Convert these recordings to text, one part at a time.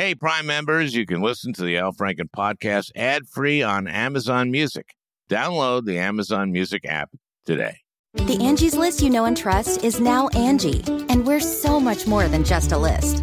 Hey, Prime members, you can listen to the Al Franken podcast ad-free on Amazon Music. Download the Amazon Music app today. The Angie's List you know and trust is now Angie, and we're so much more than just a list.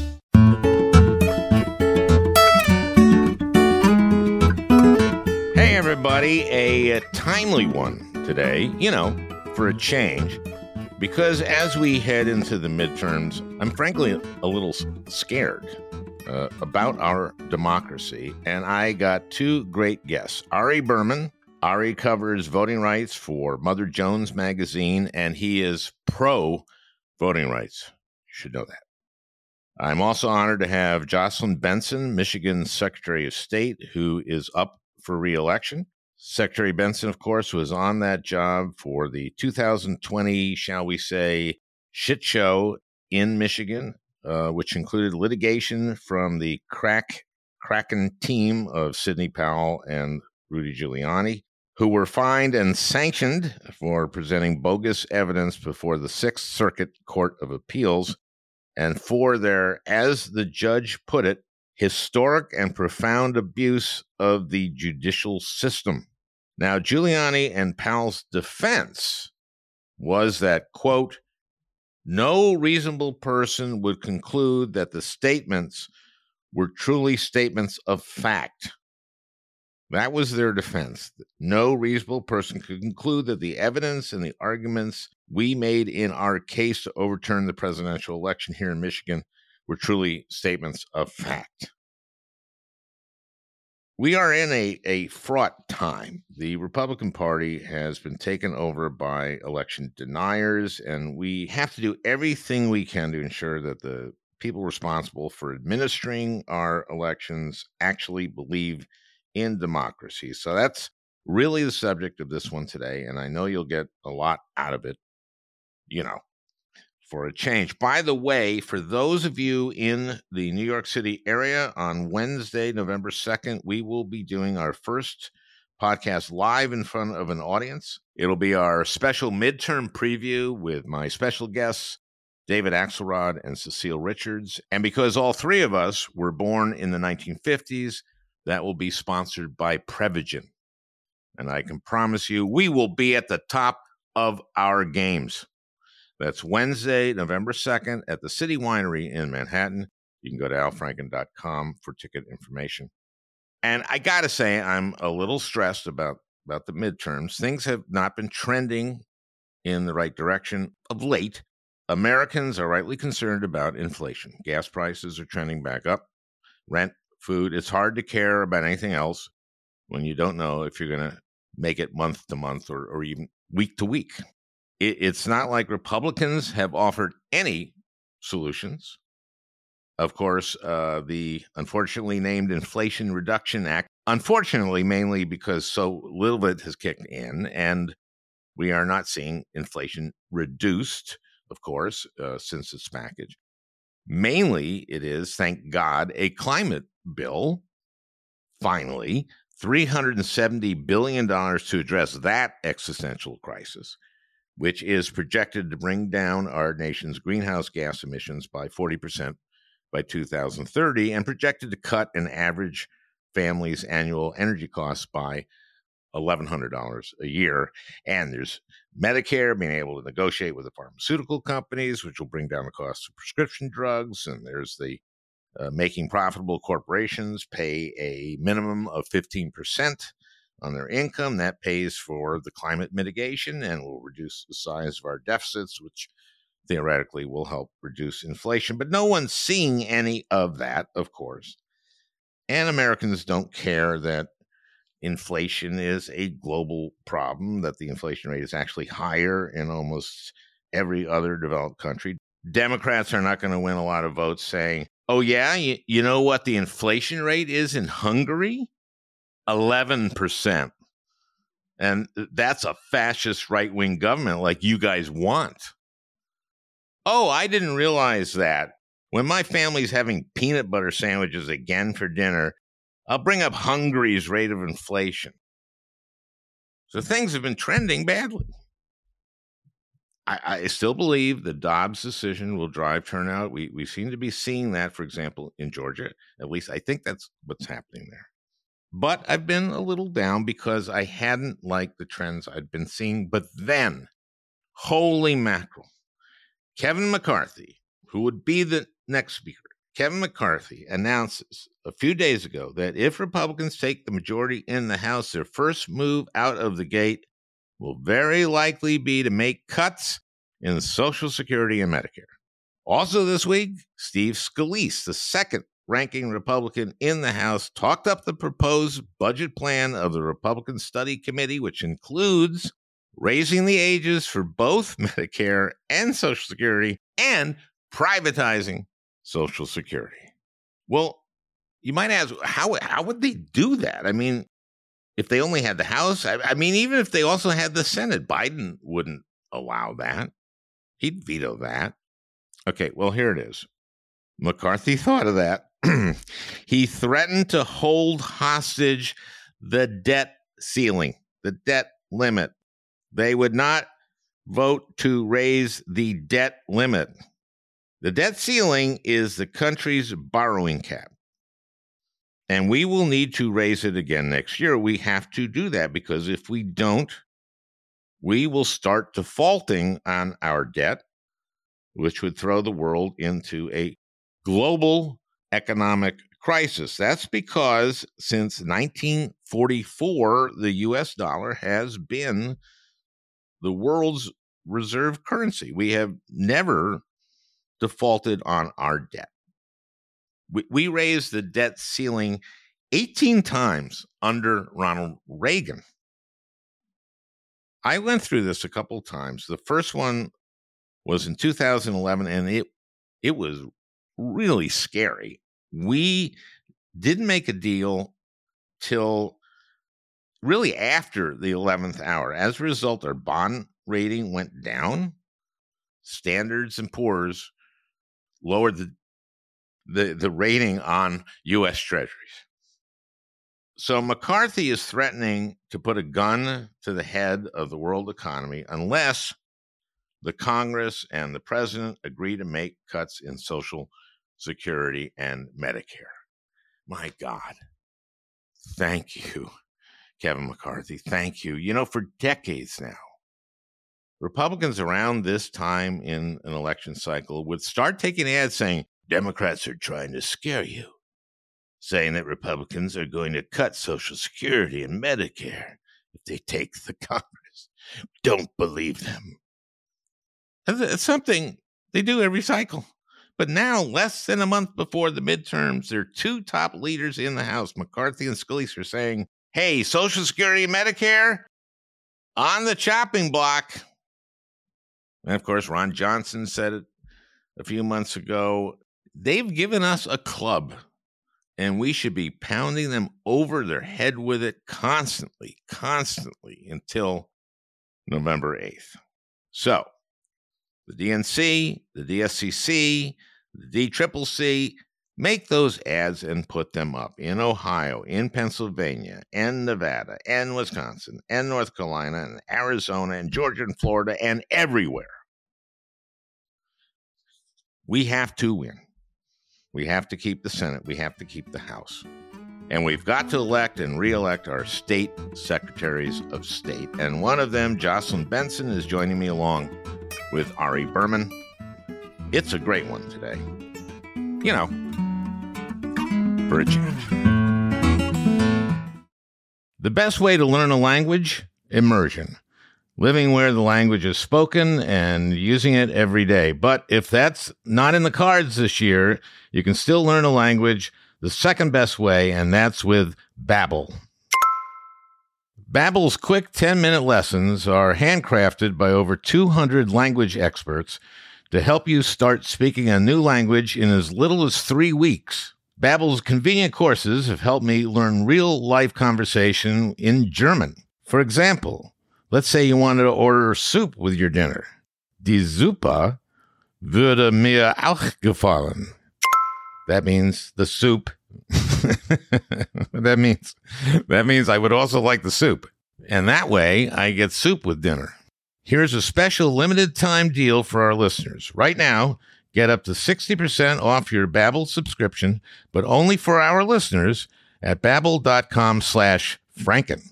Hey, everybody, a timely one today, you know, for a change, because as we head into the midterms, I'm frankly a little scared about our democracy, and I got two great guests. Ari Berman. Ari covers voting rights for Mother Jones Magazine, and he is pro-voting rights. You should know that. I'm also honored to have Jocelyn Benson, Michigan's Secretary of State, who is up for re-election. Secretary Benson, of course, was on that job for the 2020, shall we say, shit show in Michigan, which included litigation from the Kraken team of Sidney Powell and Rudy Giuliani, who were fined and sanctioned for presenting bogus evidence before the Sixth Circuit Court of Appeals, and for their, as the judge put it, historic and profound abuse of the judicial system. Now, Giuliani and Powell's defense was that, quote, no reasonable person would conclude that the statements were truly statements of fact. That was their defense. No reasonable person could conclude that the evidence and the arguments we made in our case to overturn the presidential election here in Michigan were truly statements of fact. We are in a fraught time. The Republican Party has been taken over by election deniers, and we have to do everything we can to ensure that the people responsible for administering our elections actually believe in democracy. So that's really the subject of this one today, and I know you'll get a lot out of it, you know, for a change. By the way, for those of you in the New York City area, on Wednesday, November 2nd, we will be doing our first podcast live in front of an audience. It'll be our special midterm preview with my special guests, David Axelrod and Cecile Richards. And because all three of us were born in the 1950s, that will be sponsored by Prevagen. And I can promise you, we will be at the top of our games. That's Wednesday, November 2nd at the City Winery in Manhattan. You can go to alfranken.com for ticket information. And I got to say, I'm a little stressed about the midterms. Things have not been trending in the right direction of late. Americans are rightly concerned about inflation. Gas prices are trending back up. Rent, food. It's hard to care about anything else when you don't know if you're going to make it month to month or even week to week. It's not like Republicans have offered any solutions. Of course, the unfortunately named Inflation Reduction Act, unfortunately, mainly because so little of it has kicked in, and we are not seeing inflation reduced, of course, since its package. Mainly, it is, thank God, a climate bill, finally, $370 billion to address that existential crisis, which is projected to bring down our nation's greenhouse gas emissions by 40% by 2030 and projected to cut an average family's annual energy costs by $1,100 a year. And there's Medicare being able to negotiate with the pharmaceutical companies, which will bring down the cost of prescription drugs. And there's the making profitable corporations pay a minimum of 15% on their income. That pays for the climate mitigation and will reduce the size of our deficits, which theoretically will help reduce inflation. But no one's seeing any of that, of course. And Americans don't care that inflation is a global problem, that the inflation rate is actually higher in almost every other developed country. Democrats are not going to win a lot of votes saying, oh, yeah, you know what the inflation rate is in Hungary? 11%. And that's a fascist right-wing government like you guys want. Oh, I didn't realize that. When my family's having peanut butter sandwiches again for dinner, I'll bring up Hungary's rate of inflation. So things have been trending badly. I still believe the Dobbs decision will drive turnout. We seem to be seeing that, for example, in Georgia. At least I think that's what's happening there. But I've been a little down because I hadn't liked the trends I'd been seeing. But then, holy mackerel, Kevin McCarthy, who would be the next speaker, Kevin McCarthy announces a few days ago that if Republicans take the majority in the House, their first move out of the gate will very likely be to make cuts in Social Security and Medicare. Also this week, Steve Scalise, the second ranking Republican in the House, talked up the proposed budget plan of the Republican Study Committee, which includes raising the ages for both Medicare and Social Security and privatizing Social Security. Well, you might ask, how would they do that? I mean, if they only had the House, I mean, even if they also had the Senate, Biden wouldn't allow that. He'd veto that. Okay, well, here it is. McCarthy thought of that. He threatened to hold hostage the debt ceiling, the debt limit. They would not vote to raise the debt limit. The debt ceiling is the country's borrowing cap. And we will need to raise it again next year. We have to do that because if we don't, we will start defaulting on our debt, which would throw the world into a global economic crisis. That's because since 1944, the U.S. dollar has been the world's reserve currency. We have never defaulted on our debt. We raised the debt ceiling 18 times under Ronald Reagan. I went through this a couple of times. The first one was in 2011, and it was really scary. We didn't make a deal till really after the 11th hour. As a result, our bond rating went down. Standard and Poor's lowered the rating on U.S. treasuries. So McCarthy is threatening to put a gun to the head of the world economy unless the Congress and the president agree to make cuts in Social Security and Medicare. My God. Thank you, Kevin McCarthy. Thank you. You know, for decades now, Republicans around this time in an election cycle would start taking ads saying, Democrats are trying to scare you, saying that Republicans are going to cut Social Security and Medicare if they take the Congress. Don't believe them. It's something they do every cycle. But now, less than a month before the midterms, their two top leaders in the House, McCarthy and Scalise, are saying, hey, Social Security and Medicare on the chopping block. And of course, Ron Johnson said it a few months ago. They've given us a club, and we should be pounding them over their head with it constantly until November 8th. So the DNC, the DSCC, the DCCC, make those ads and put them up in Ohio, in Pennsylvania, and Nevada, and Wisconsin, and North Carolina, and Arizona, and Georgia, and Florida, and everywhere. We have to win. We have to keep the Senate. We have to keep the House. And we've got to elect and reelect our state secretaries of state. And one of them, Jocelyn Benson, is joining me along with Ari Berman. It's a great one today. You know, for a change. The best way to learn a language? Immersion. Living where the language is spoken and using it every day. But if that's not in the cards this year, you can still learn a language the second best way, and that's with Babbel. Babbel's quick 10-minute lessons are handcrafted by over 200 language experts to help you start speaking a new language in as little as 3 weeks. Babbel's convenient courses have helped me learn real-life conversation in German, For example, let's say you wanted to order soup with your dinner. Die Suppe würde mir auch gefallen. That means the soup. That means I would also like the soup. And that way, I get soup with dinner. Here's a special limited time deal for our listeners. Right now, get up to 60% off your Babbel subscription, but only for our listeners at babbel.com/Franken.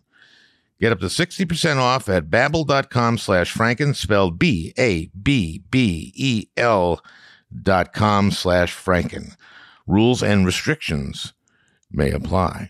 Get up to 60% off at babbel.com/Franken, spelled BABBEL.com/Franken. Rules and restrictions may apply.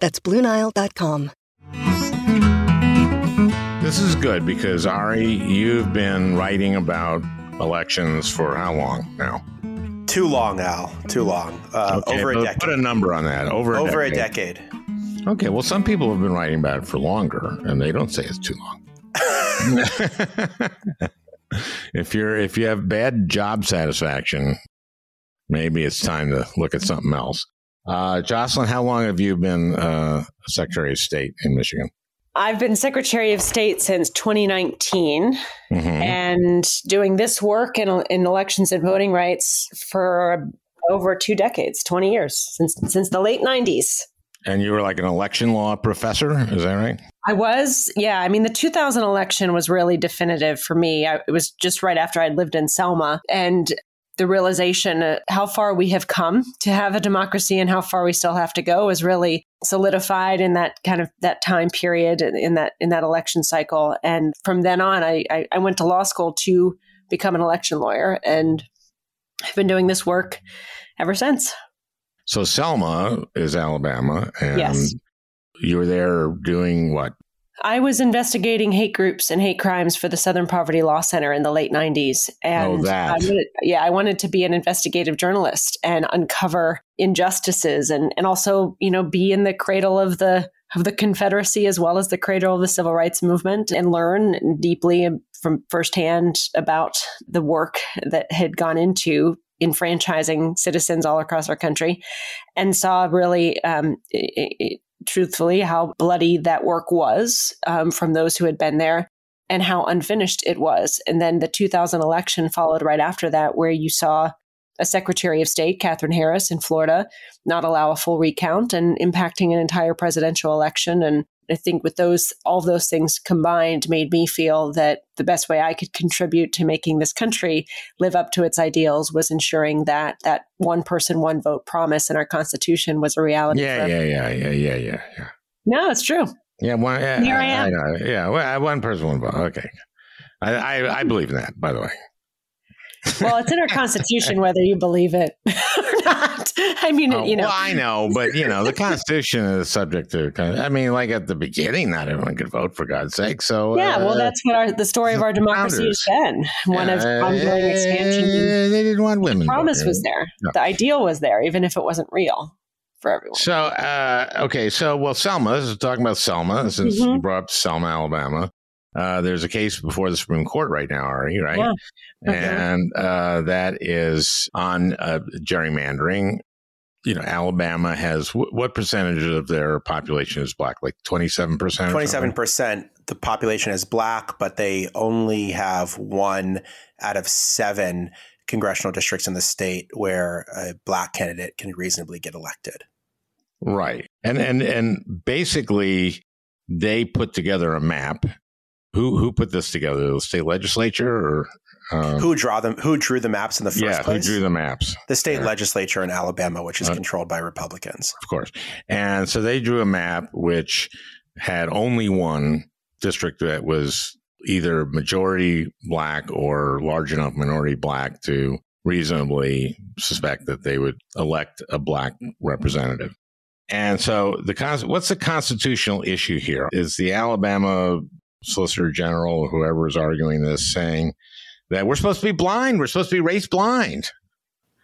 That's BlueNile.com. This is good because, Ari, you've been writing about elections for how long now? Too long, Al. Too long. Okay, over a decade. Put a number on that. Over a decade. Okay. Well, some people have been writing about it for longer, and they don't say it's too long. If you have bad job satisfaction, maybe it's time to look at something else. Jocelyn, how long have you been Secretary of State in Michigan? I've been Secretary of State since 2019, and doing this work in elections and voting rights for over 2 decades, 20 years, since the late 90s. And you were like an election law professor, is that right? I was, yeah. I mean, the 2000 election was really definitive for me. It was just right after I'd lived in Selma, and the realization how far we have come to have a democracy and how far we still have to go is really solidified in that kind of that time period in that election cycle. And from then on, I went to law school to become an election lawyer, and I've been doing this work ever since. So Selma is Alabama, and yes. You were there doing what? I was investigating hate groups and hate crimes for the Southern Poverty Law Center in the late 90s. And I wanted to be an investigative journalist and uncover injustices and also, you know, be in the cradle of the Confederacy as well as the cradle of the Civil Rights Movement and learn deeply from firsthand about the work that had gone into enfranchising citizens all across our country, and saw really truthfully how bloody that work was from those who had been there and how unfinished it was. And then the 2000 election followed right after that, where you saw a Secretary of State, Catherine Harris in Florida, not allow a full recount and impacting an entire presidential election. And I think with all those things combined made me feel that the best way I could contribute to making this country live up to its ideals was ensuring that that one person, one vote promise in our Constitution was a reality. Yeah. No, it's true. Yeah, one. Yeah, here I am. I know. Yeah, one person, one vote. Okay, I believe in that. By the way. Well, it's in our Constitution, whether you believe it or not. I mean, you know. Well, I know, but, you know, the Constitution is subject to, I mean, like at the beginning, not everyone could vote, for God's sake. So, yeah, well, that's what the story of our democracy has been. One of ongoing expansion. They didn't want women. The promise was there. No. The ideal was there, even if it wasn't real for everyone. So, Selma, this is talking about Selma, since you brought up Selma, Alabama. There's a case before the Supreme Court right now, Ari, right? Yeah. Okay. And that is on gerrymandering. You know, Alabama has what percentage of their population is black? Like 27%? 27% the population is black, but they only have 1 out of 7 congressional districts in the state where a black candidate can reasonably get elected. Right. And basically, they put together a map. Who put this together? The state legislature, or who drew the maps in the first place? Yeah, who drew the maps? The state legislature in Alabama, which is controlled by Republicans, of course. And so they drew a map which had only one district that was either majority black or large enough minority black to reasonably suspect that they would elect a black representative. And so what's the constitutional issue here? Is the Alabama Solicitor General or whoever is arguing this saying that we're supposed to be blind. We're supposed to be race blind.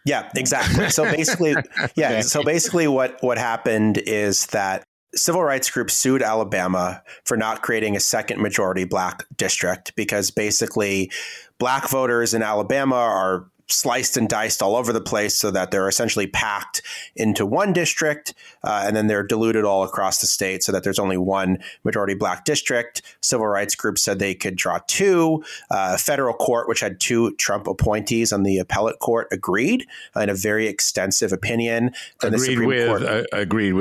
Yeah, exactly. So basically, what happened is that civil rights groups sued Alabama for not creating a second majority black district because basically black voters in Alabama are sliced and diced all over the place so that they're essentially packed into one district and then they're diluted all across the state so that there's only one majority black district. Civil rights groups said they could draw two. Federal court, which had two Trump appointees on the appellate court, agreed in a very extensive opinion. And agreed with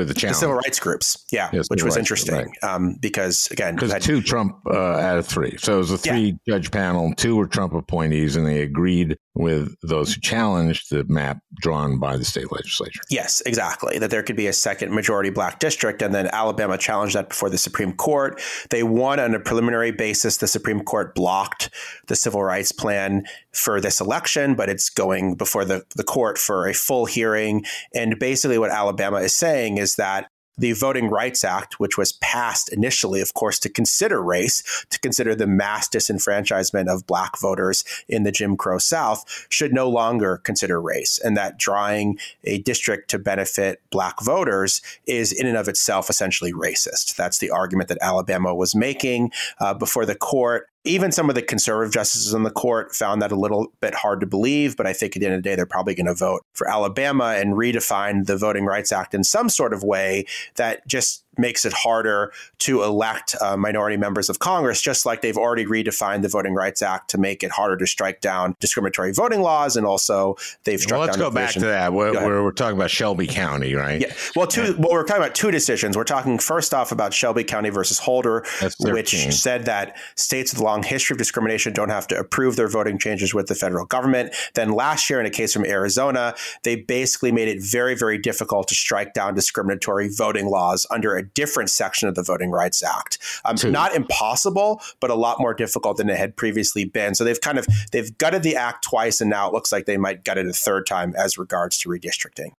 the challenge. The civil rights groups. Yeah. Yes, which was interesting because, again, two Trump out of three. So it was a three-judge panel. Two were Trump appointees and they agreed with those who challenged the map drawn by the state legislature. Yes, exactly. That there could be a second majority black district. And then Alabama challenged that before the Supreme Court. They won on a preliminary basis. The Supreme Court blocked the civil rights plan for this election, but it's going before the court for a full hearing. And basically what Alabama is saying is that the Voting Rights Act, which was passed initially, of course, to consider race, to consider the mass disenfranchisement of black voters in the Jim Crow South, should no longer consider race. And that drawing a district to benefit black voters is in and of itself essentially racist. That's the argument that Alabama was making before the court. Even some of the conservative justices on the court found that a little bit hard to believe, but I think at the end of the day, they're probably going to vote for Alabama and redefine the Voting Rights Act in some sort of way that just makes it harder to elect minority members of Congress, just like they've already redefined the Voting Rights Act to make it harder to strike down discriminatory voting laws. And also they've struck down. Let's go back to that. We're talking about Shelby County, right? Yeah. Well, we're talking about two decisions. We're talking first off about Shelby County versus Holder, which said that states with a long history of discrimination don't have to approve their voting changes with the federal government. Then last year, in a case from Arizona, they basically made it very, very difficult to strike down discriminatory voting laws under a different section of the Voting Rights Act. Not impossible, but a lot more difficult than it had previously been. So they've gutted the act twice, and now it looks like they might gut it a third time as regards to redistricting.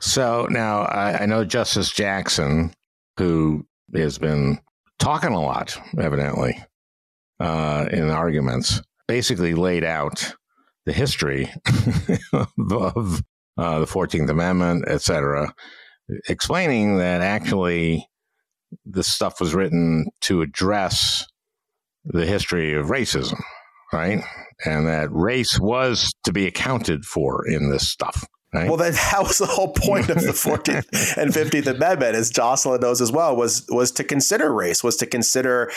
So now I know Justice Jackson, who has been talking a lot, evidently, in arguments, basically laid out the history of the 14th Amendment, et cetera, explaining that actually this stuff was written to address the history of racism, right? And that race was to be accounted for in this stuff. Right? Well, then that was the whole point of the 14th and 15th Amendment, as Jocelyn knows as well, was to consider race, was to consider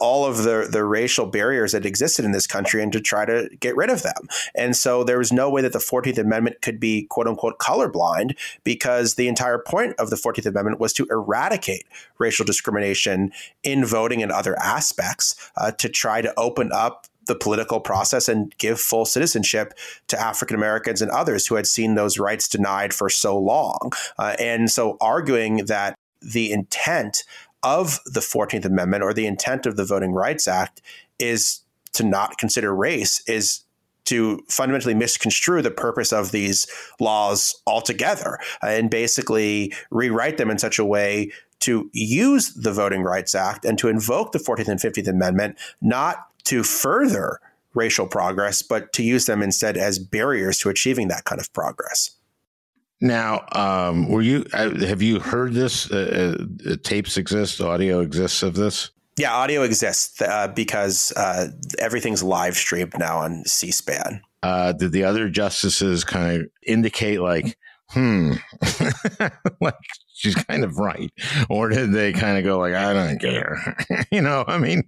all of the racial barriers that existed in this country and to try to get rid of them. And so there was no way that the 14th Amendment could be, quote unquote, colorblind, because the entire point of the 14th Amendment was to eradicate racial discrimination in voting and other aspects to try to open up the political process and give full citizenship to African Americans and others who had seen those rights denied for so long. And so arguing that the intent of the 14th Amendment or the intent of the Voting Rights Act is to not consider race is to fundamentally misconstrue the purpose of these laws altogether and basically rewrite them in such a way to use the Voting Rights Act and to invoke the 14th and 15th Amendment, not to further racial progress, but to use them instead as barriers to achieving that kind of progress. Now, have you heard this? Tapes exist, audio exists of this? Yeah, audio exists because everything's live streamed now on C-SPAN. Did the other justices kind of indicate like, like she's kind of right? Or did they kind of go like, I don't care? You know, I mean,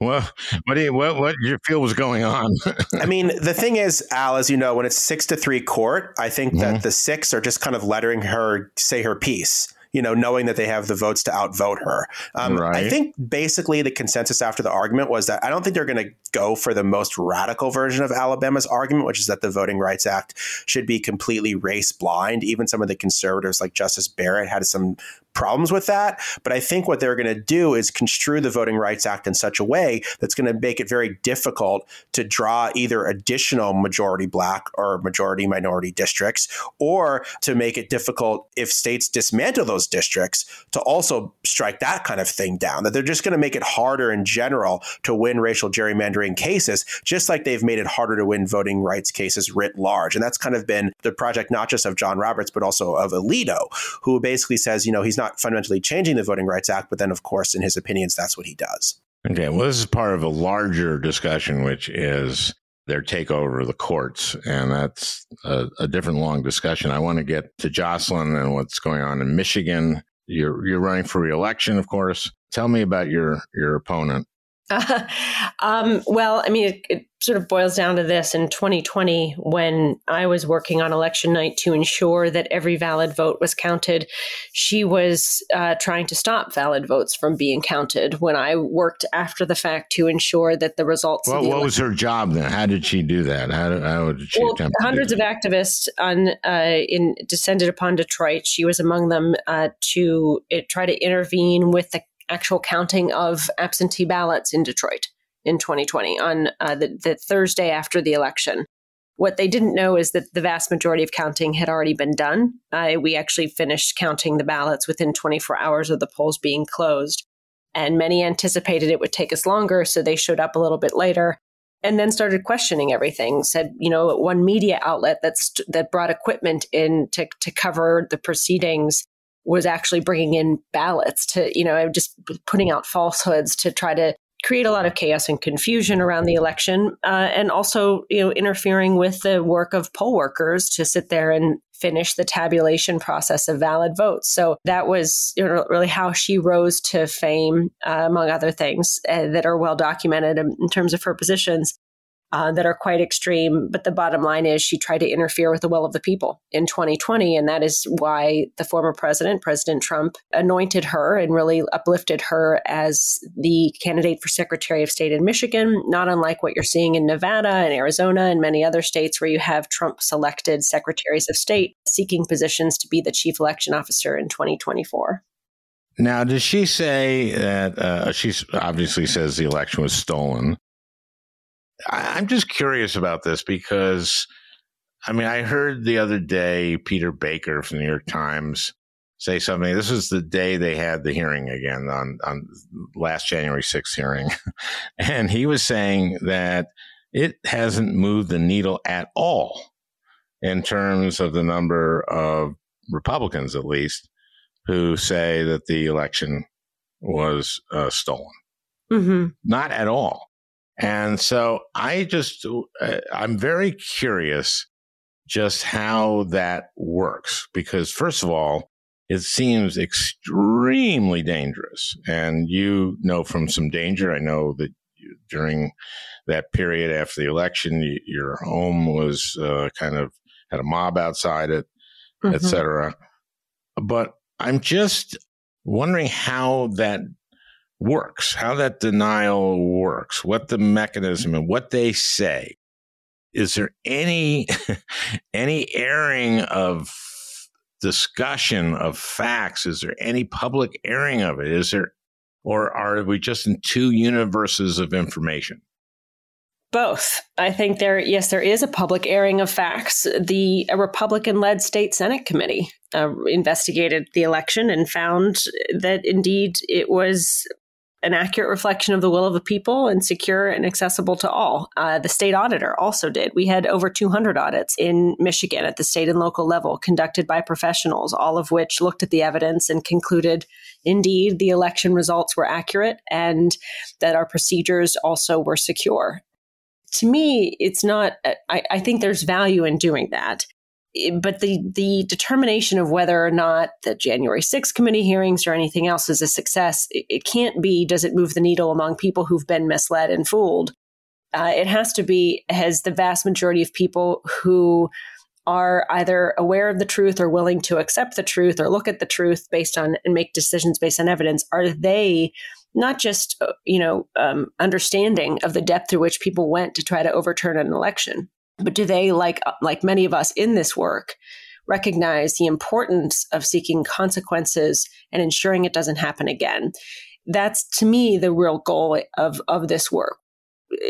well, what do you feel was going on? I mean, the thing is, Al, as you know, when it's 6-3 court, I think that the six are just kind of letting her say her piece, you know, knowing that they have the votes to outvote her. Right. I think basically the consensus after the argument was that I don't think they're going to go for the most radical version of Alabama's argument, which is that the Voting Rights Act should be completely race blind. Even some of the conservatives like Justice Barrett had some problems with that. But I think what they're going to do is construe the Voting Rights Act in such a way that's going to make it very difficult to draw either additional majority black or majority minority districts, or to make it difficult if states dismantle those those districts to also strike that kind of thing down, that they're just going to make it harder in general to win racial gerrymandering cases, just like they've made it harder to win voting rights cases writ large. And that's kind of been the project, not just of John Roberts, but also of Alito, who basically says, you know, he's not fundamentally changing the Voting Rights Act, but then, of course, in his opinions, that's what he does. Okay. Well, this is part of a larger discussion, which is their takeover of the courts. And that's a different long discussion. I want to get to Jocelyn and what's going on in Michigan. You're running for re-election, of course. Tell me about your opponent. Well, I mean, it sort of boils down to this. In 2020, when I was working on election night to ensure that every valid vote was counted, she was trying to stop valid votes from being counted. When I worked after the fact to ensure that the results. Well, what was her job then? How did she do that? How did she attempt to hundreds of activists descended upon Detroit. She was among them to try to intervene with the actual counting of absentee ballots in Detroit in 2020 on the Thursday after the election. What they didn't know is that the vast majority of counting had already been done. We actually finished counting the ballots within 24 hours of the polls being closed. And many anticipated it would take us longer, so they showed up a little bit later and then started questioning everything. Said, you know, one media outlet that brought equipment in to cover the proceedings was actually bringing in ballots to, you know, just putting out falsehoods to try to create a lot of chaos and confusion around the election, and also, you know, interfering with the work of poll workers to sit there and finish the tabulation process of valid votes. So that was, you know, really how she rose to fame, among other things that are well documented in terms of her positions that are quite extreme. But the bottom line is she tried to interfere with the will of the people in 2020. And that is why the former president, President Trump, anointed her and really uplifted her as the candidate for Secretary of State in Michigan, not unlike what you're seeing in Nevada and Arizona and many other states where you have Trump-selected secretaries of state seeking positions to be the chief election officer in 2024. Now, does she say that she obviously says the election was stolen? I'm just curious about this because, I mean, I heard the other day Peter Baker from the New York Times say something. This is the day they had the hearing again on last January 6th hearing. And he was saying that it hasn't moved the needle at all in terms of the number of Republicans, at least, who say that the election was stolen. Mm-hmm. Not at all. And so I'm very curious just how that works, because first of all, it seems extremely dangerous. And you know from some danger, I know that during that period after the election, your home was kind of had a mob outside it, mm-hmm. et cetera. But I'm just wondering how that works, how that denial works, what the mechanism and what they say. Is there any airing of discussion of facts? Is there any public airing of it? Is there, or are we just in two universes of information? Both. I think there is a public airing of facts. A Republican-led state Senate committee investigated the election and found that indeed it was an accurate reflection of the will of the people and secure and accessible to all. The state auditor also did. We had over 200 audits in Michigan at the state and local level conducted by professionals, all of which looked at the evidence and concluded, indeed, the election results were accurate and that our procedures also were secure. To me, it's not, I think there's value in doing that. But the determination of whether or not the January 6th committee hearings or anything else is a success, it can't be, does it move the needle among people who've been misled and fooled? It has to be, has the vast majority of people who are either aware of the truth or willing to accept the truth or look at the truth based on and make decisions based on evidence, are they not just, you know, understanding of the depth through which people went to try to overturn an election, but do they, like many of us in this work, recognize the importance of seeking consequences and ensuring it doesn't happen again? That's, to me, the real goal of this work.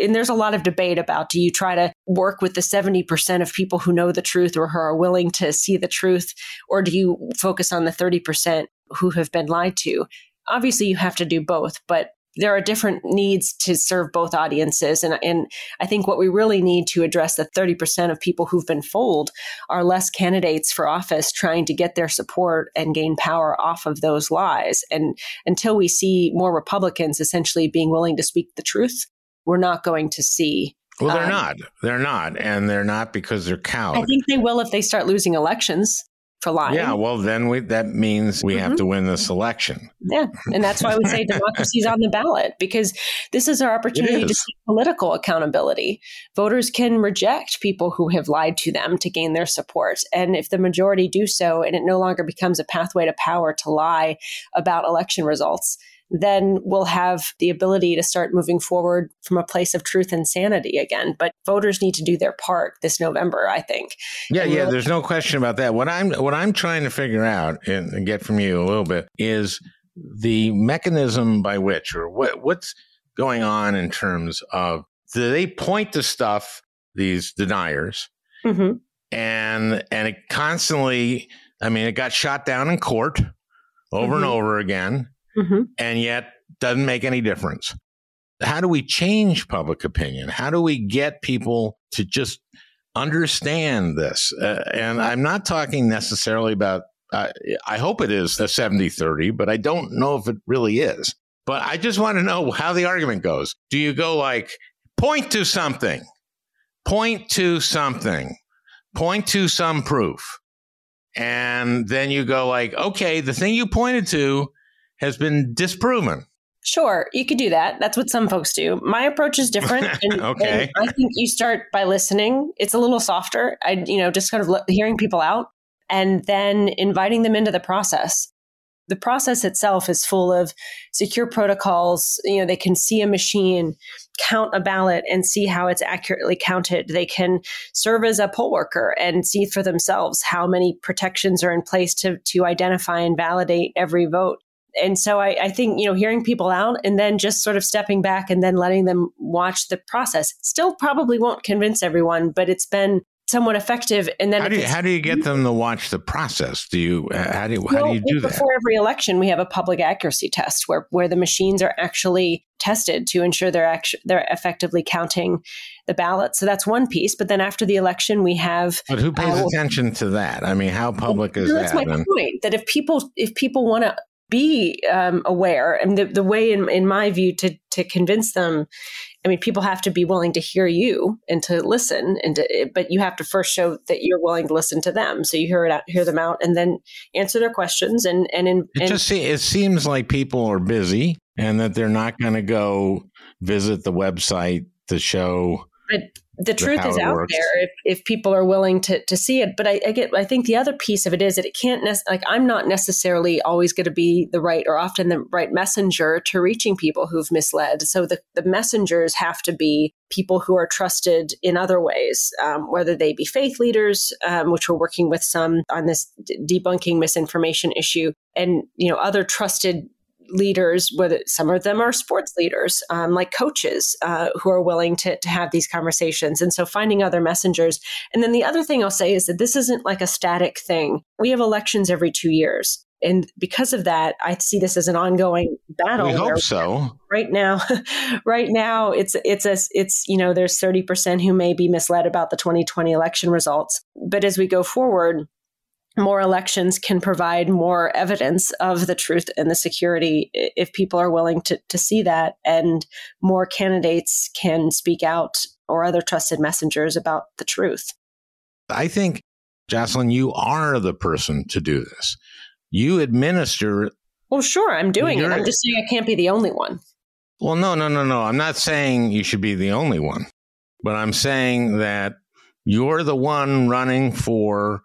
and there's a lot of debate about, do you try to work with the 70% of people who know the truth or who are willing to see the truth, or do you focus on the 30% who have been lied to? Obviously, you have to do both, but there are different needs to serve both audiences. And I think what we really need to address, the 30% of people who've been fooled, are less candidates for office trying to get their support and gain power off of those lies. And until we see more Republicans essentially being willing to speak the truth, we're not going to see. Well, they're not. They're not. And they're not because they're cowed. I think they will if they start losing elections for lying. Yeah, well, then that means we have to win this election. Yeah, and that's why we say democracy's on the ballot, because this is our opportunity to see political accountability. Voters can reject people who have lied to them to gain their support. And if the majority do so, and it no longer becomes a pathway to power to lie about election results, then we'll have the ability to start moving forward from a place of truth and sanity again. But voters need to do their part this November, I think. Yeah, there's no question about that. What I'm trying to figure out and get from you a little bit is the mechanism by which, or what's going on in terms of, do they point to stuff, these deniers, and it constantly, I mean, it got shot down in court over and over again. And yet doesn't make any difference. How do we change public opinion? How do we get people to just understand this? And I'm not talking necessarily about, I hope it is a 70-30, but I don't know if it really is. But I just want to know how the argument goes. Do you go like, point to some proof? And then you go like, okay, the thing you pointed to has been disproven. Sure, you could do that. That's what some folks do. My approach is different. And, okay. And I think you start by listening. It's a little softer. Just kind of hearing people out and then inviting them into the process. The process itself is full of secure protocols. They can see a machine, count a ballot and see how it's accurately counted. They can serve as a poll worker and see for themselves how many protections are in place to identify and validate every vote. And so I think, hearing people out and then just sort of stepping back and then letting them watch the process still probably won't convince everyone, but it's been somewhat effective. And then how do you get them to watch the process? How do you do that? Before every election, we have a public accuracy test where the machines are actually tested to ensure they're effectively counting the ballots. So that's one piece. But then after the election, we have. But who pays attention to that? I mean, how public is that? That's my point. That if people want to be aware. And the way, in my view, to convince them, I mean, people have to be willing to hear you and to listen, but you have to first show that you're willing to listen to them. So you hear them out, and then answer their questions. It seems like people are busy and that they're not going to go visit the website to show. But the truth is out there if people are willing to see it. But I think the other piece of it is that it can't I'm not necessarily always going to be the right or often the right messenger to reaching people who've misled. So the messengers have to be people who are trusted in other ways, whether they be faith leaders, which we're working with some on this debunking misinformation issue, and other trusted leaders, whether some of them are sports leaders, like coaches, who are willing to have these conversations. And so finding other messengers. And then the other thing I'll say is that this isn't like a static thing. We have elections every 2 years. And because of that, I see this as an ongoing battle. We hope so. Right now, it's there's 30% who may be misled about the 2020 election results. But as we go forward, more elections can provide more evidence of the truth and the security if people are willing to see that, and more candidates can speak out or other trusted messengers about the truth. I think, Jocelyn, you are the person to do this. You administer. Well, sure, I'm doing it. I'm just saying I can't be the only one. Well, no. I'm not saying you should be the only one, but I'm saying that you're the one running for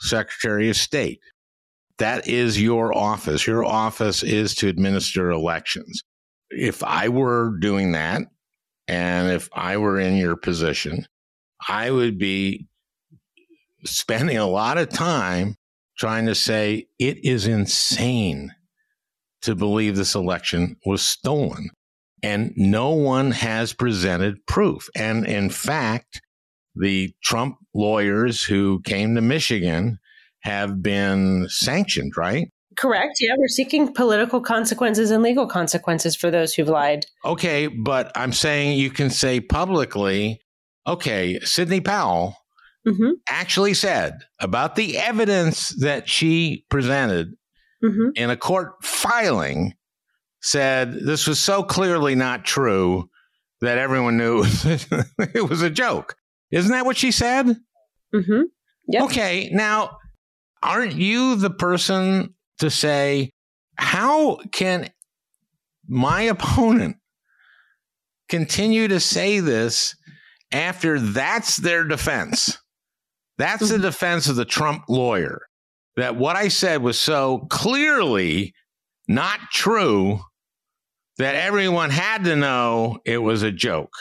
Secretary of State. That is your office. Your office is to administer elections. If I were doing that, and if I were in your position, I would be spending a lot of time trying to say it is insane to believe this election was stolen. And no one has presented proof. And in fact, the Trump lawyers who came to Michigan have been sanctioned, right? Correct. Yeah, we're seeking political consequences and legal consequences for those who've lied. Okay, but I'm saying you can say publicly, okay, Sidney Powell actually said about the evidence that she presented in a court filing, said this was so clearly not true that everyone knew it was a joke. Isn't that what she said? Mm-hmm. Yep. Okay. Now, aren't you the person to say, how can my opponent continue to say this after that's their defense? That's the defense of the Trump lawyer, that what I said was so clearly not true that everyone had to know it was a joke.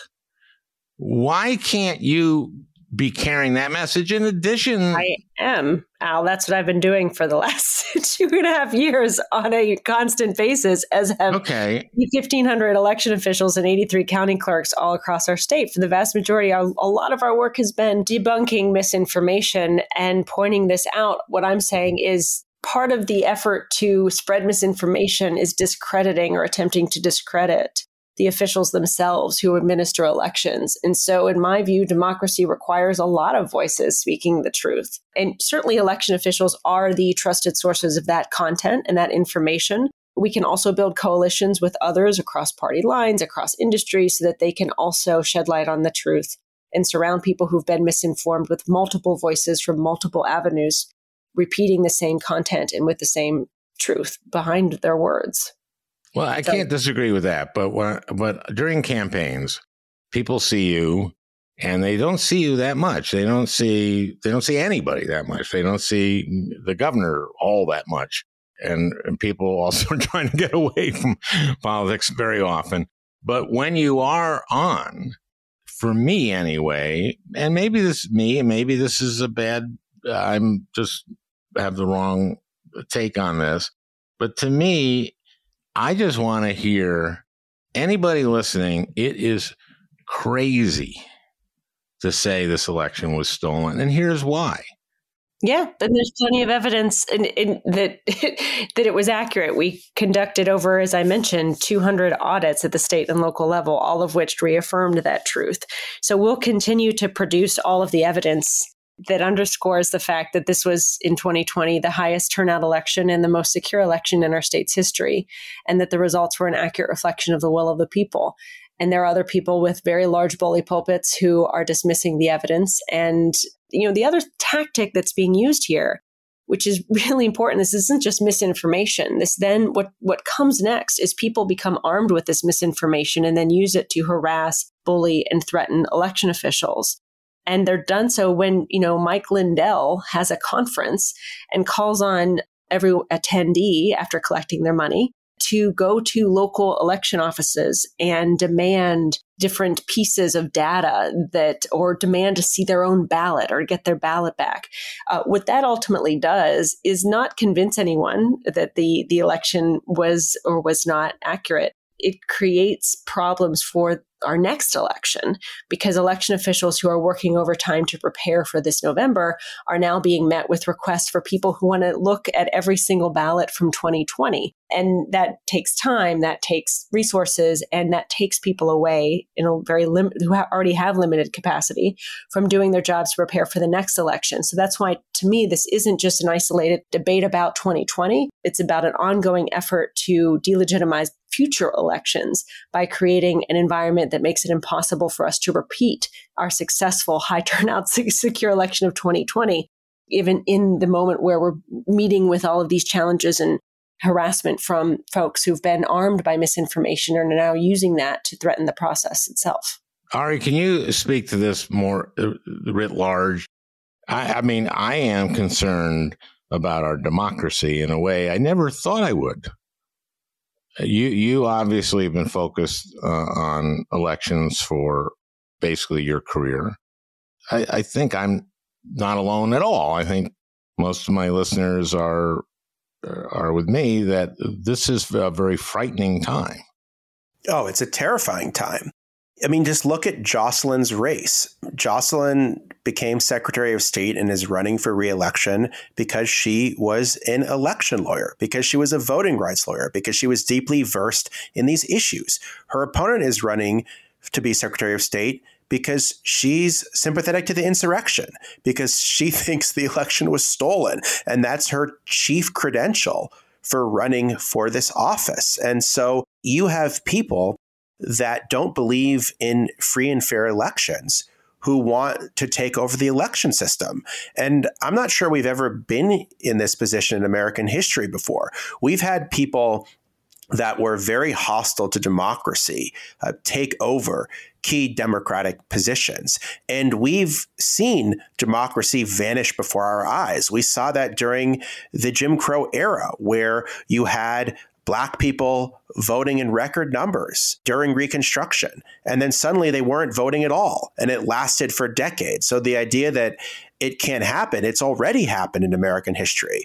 Why can't you be carrying that message? In addition, I am, Al. That's what I've been doing for the last 2.5 years on a constant basis, as have 1,500 election officials and 83 county clerks all across our state. For the vast majority, a lot of our work has been debunking misinformation and pointing this out. What I'm saying is, part of the effort to spread misinformation is discrediting or attempting to discredit the officials themselves who administer elections. And so in my view, democracy requires a lot of voices speaking the truth. And certainly election officials are the trusted sources of that content and that information. We can also build coalitions with others across party lines, across industries, so that they can also shed light on the truth and surround people who've been misinformed with multiple voices from multiple avenues, repeating the same content and with the same truth behind their words. Well, I can't disagree with that, but during campaigns, people see you, and they don't see you that much. They don't see anybody that much. They don't see the governor all that much, and people also are trying to get away from politics very often. But when you are on, for me anyway, and maybe this is me, and maybe this is a bad. I'm just have the wrong take on this, but to me, I just want to hear anybody listening. It is crazy to say this election was stolen, and here's why. Yeah, and there's plenty of evidence that it was accurate. We conducted over, as I mentioned, 200 audits at the state and local level, all of which reaffirmed that truth. So we'll continue to produce all of the evidence that underscores the fact that this was, in 2020, the highest turnout election and the most secure election in our state's history, and that the results were an accurate reflection of the will of the people. And there are other people with very large bully pulpits who are dismissing the evidence. And, you know, the other tactic that's being used here, which is really important, this isn't just misinformation. This then, what comes next is people become armed with this misinformation and then use it to harass, bully, and threaten election officials. And they're done so when, you know, Mike Lindell has a conference and calls on every attendee after collecting their money to go to local election offices and demand different pieces of data that, or demand to see their own ballot or get their ballot back. What that ultimately does is not convince anyone that the election was or was not accurate. It creates problems for our next election, because election officials who are working overtime to prepare for this November are now being met with requests for people who want to look at every single ballot from 2020. And that takes time, that takes resources, and that takes people away in a very who already have limited capacity from doing their jobs to prepare for the next election. So that's why, to me, this isn't just an isolated debate about 2020. It's about an ongoing effort to delegitimize future elections by creating an environment that makes it impossible for us to repeat our successful high turnout secure election of 2020, even in the moment where we're meeting with all of these challenges and harassment from folks who've been armed by misinformation and are now using that to threaten the process itself. Ari, can you speak to this more writ large? I mean, I am concerned about our democracy in a way I never thought I would. You obviously have been focused on elections for basically your career. I think I'm not alone at all. I think most of my listeners are with me that this is a very frightening time. Oh, it's a terrifying time. I mean, just look at Jocelyn's race. Jocelyn became Secretary of State and is running for re-election because she was an election lawyer, because she was a voting rights lawyer, because she was deeply versed in these issues. Her opponent is running to be Secretary of State because she's sympathetic to the insurrection, because she thinks the election was stolen. And that's her chief credential for running for this office. And so you have people that don't believe in free and fair elections who want to take over the election system. And I'm not sure we've ever been in this position in American history before. We've had people that were very hostile to democracy take over key democratic positions. And we've seen democracy vanish before our eyes. We saw that during the Jim Crow era, where you had Black people voting in record numbers during Reconstruction. And then suddenly they weren't voting at all. And it lasted for decades. So the idea that it can't happen, it's already happened in American history.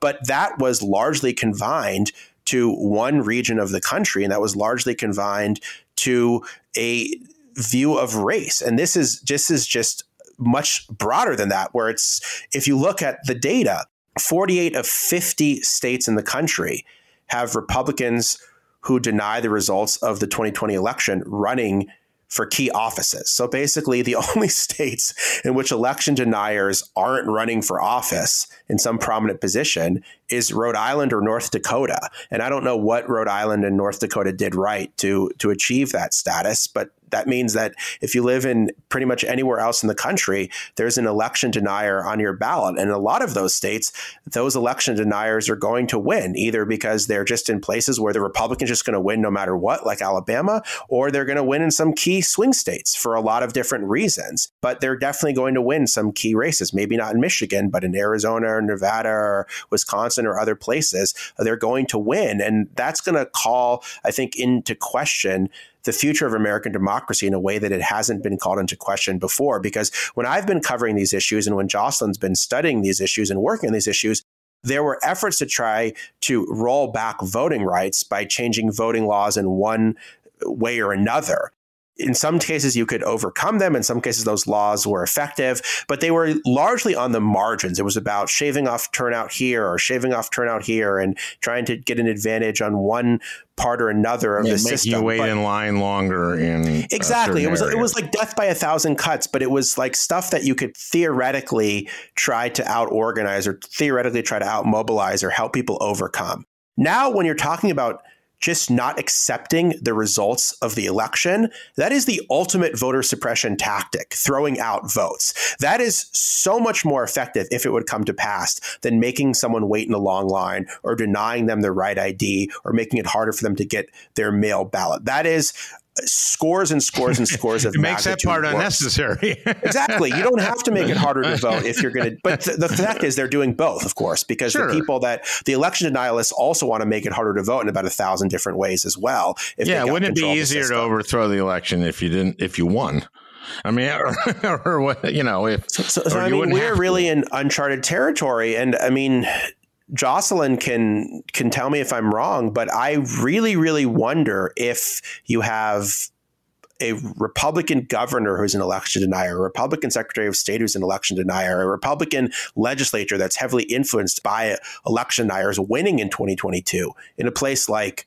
But that was largely confined to one region of the country. And that was largely confined to a view of race. And this is just much broader than that, where it's, if you look at the data, 48 of 50 states in the country have Republicans who deny the results of the 2020 election running for key offices. So basically, the only states in which election deniers aren't running for office in some prominent position is Rhode Island or North Dakota. And I don't know what Rhode Island and North Dakota did right to achieve that status, but that means that if you live in pretty much anywhere else in the country, there's an election denier on your ballot. And in a lot of those states, those election deniers are going to win, either because they're just in places where the Republicans are just going to win no matter what, like Alabama, or they're going to win in some key swing states for a lot of different reasons. But they're definitely going to win some key races, maybe not in Michigan, but in Arizona or Nevada or Wisconsin or other places, they're going to win. And that's going to call, I think, into question the future of American democracy in a way that it hasn't been called into question before. Because when I've been covering these issues and when Jocelyn's been studying these issues and working on these issues, there were efforts to try to roll back voting rights by changing voting laws in one way or another. In some cases, you could overcome them. In some cases, those laws were effective, but they were largely on the margins. It was about shaving off turnout here or shaving off turnout here and trying to get an advantage on one part or another of the system. You wait in line longer. Exactly. It was like death by 1,000 cuts, but it was like stuff that you could theoretically try to out-organize or theoretically try to out-mobilize or help people overcome. Now, when you're talking about just not accepting the results of the election, that is the ultimate voter suppression tactic, throwing out votes. That is so much more effective if it would come to pass than making someone wait in a long line or denying them the right ID or making it harder for them to get their mail ballot. That is scores and scores and scores of magnitude. It makes that part worse. Unnecessary. Exactly. You don't have to make it harder to vote if you're going to. But the fact is they're doing both, of course, because sure, the people that the election denialists also want to make it harder to vote in about 1,000 different ways as well. Wouldn't it be easier to overthrow the election if you won? I mean, we're really in uncharted territory. And I mean, Jocelyn can tell me if I'm wrong, but I really, really wonder if you have a Republican governor who's an election denier, a Republican Secretary of State who's an election denier, a Republican legislature that's heavily influenced by election deniers winning in 2022 in a place like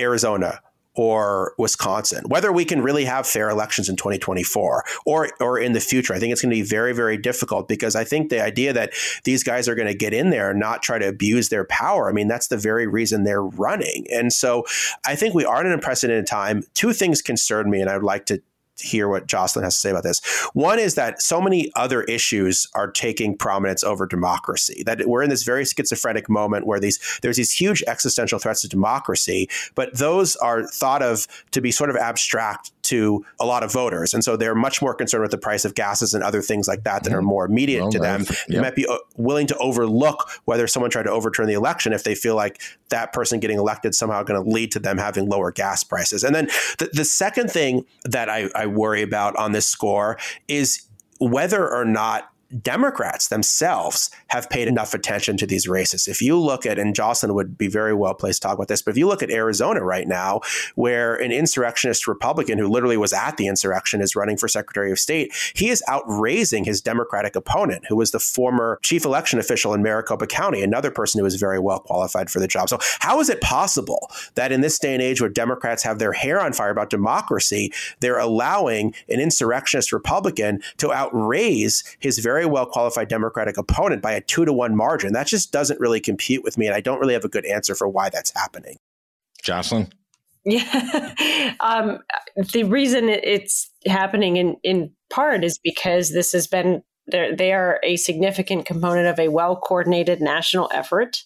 Arizona or Wisconsin, whether we can really have fair elections in 2024 or in the future. I think it's going to be very, very difficult, because I think the idea that these guys are going to get in there and not try to abuse their power, I mean, that's the very reason they're running. And so I think we are in an unprecedented time. Two things concern me, and I would like to hear what Jocelyn has to say about this. One is that so many other issues are taking prominence over democracy, that we're in this very schizophrenic moment where there's these huge existential threats to democracy, but those are thought of to be sort of abstract to a lot of voters. And so they're much more concerned with the price of gases and other things like that that are more immediate to them. Yep. They might be willing to overlook whether someone tried to overturn the election if they feel like that person getting elected somehow going to lead to them having lower gas prices. And then the second thing that I worry about on this score is whether or not Democrats themselves have paid enough attention to these races. If you look at, and Jocelyn would be very well placed to talk about this, but if you look at Arizona right now, where an insurrectionist Republican who literally was at the insurrection is running for Secretary of State, he is outraising his Democratic opponent, who was the former chief election official in Maricopa County, another person who is very well qualified for the job. So how is it possible that in this day and age where Democrats have their hair on fire about democracy, they're allowing an insurrectionist Republican to outraise his very well-qualified Democratic opponent by a 2-to-1 margin? That just doesn't really compute with me, and I don't really have a good answer for why that's happening. Jocelyn? Yeah. The reason it's happening in part is because this has been, they are a significant component of a well-coordinated national effort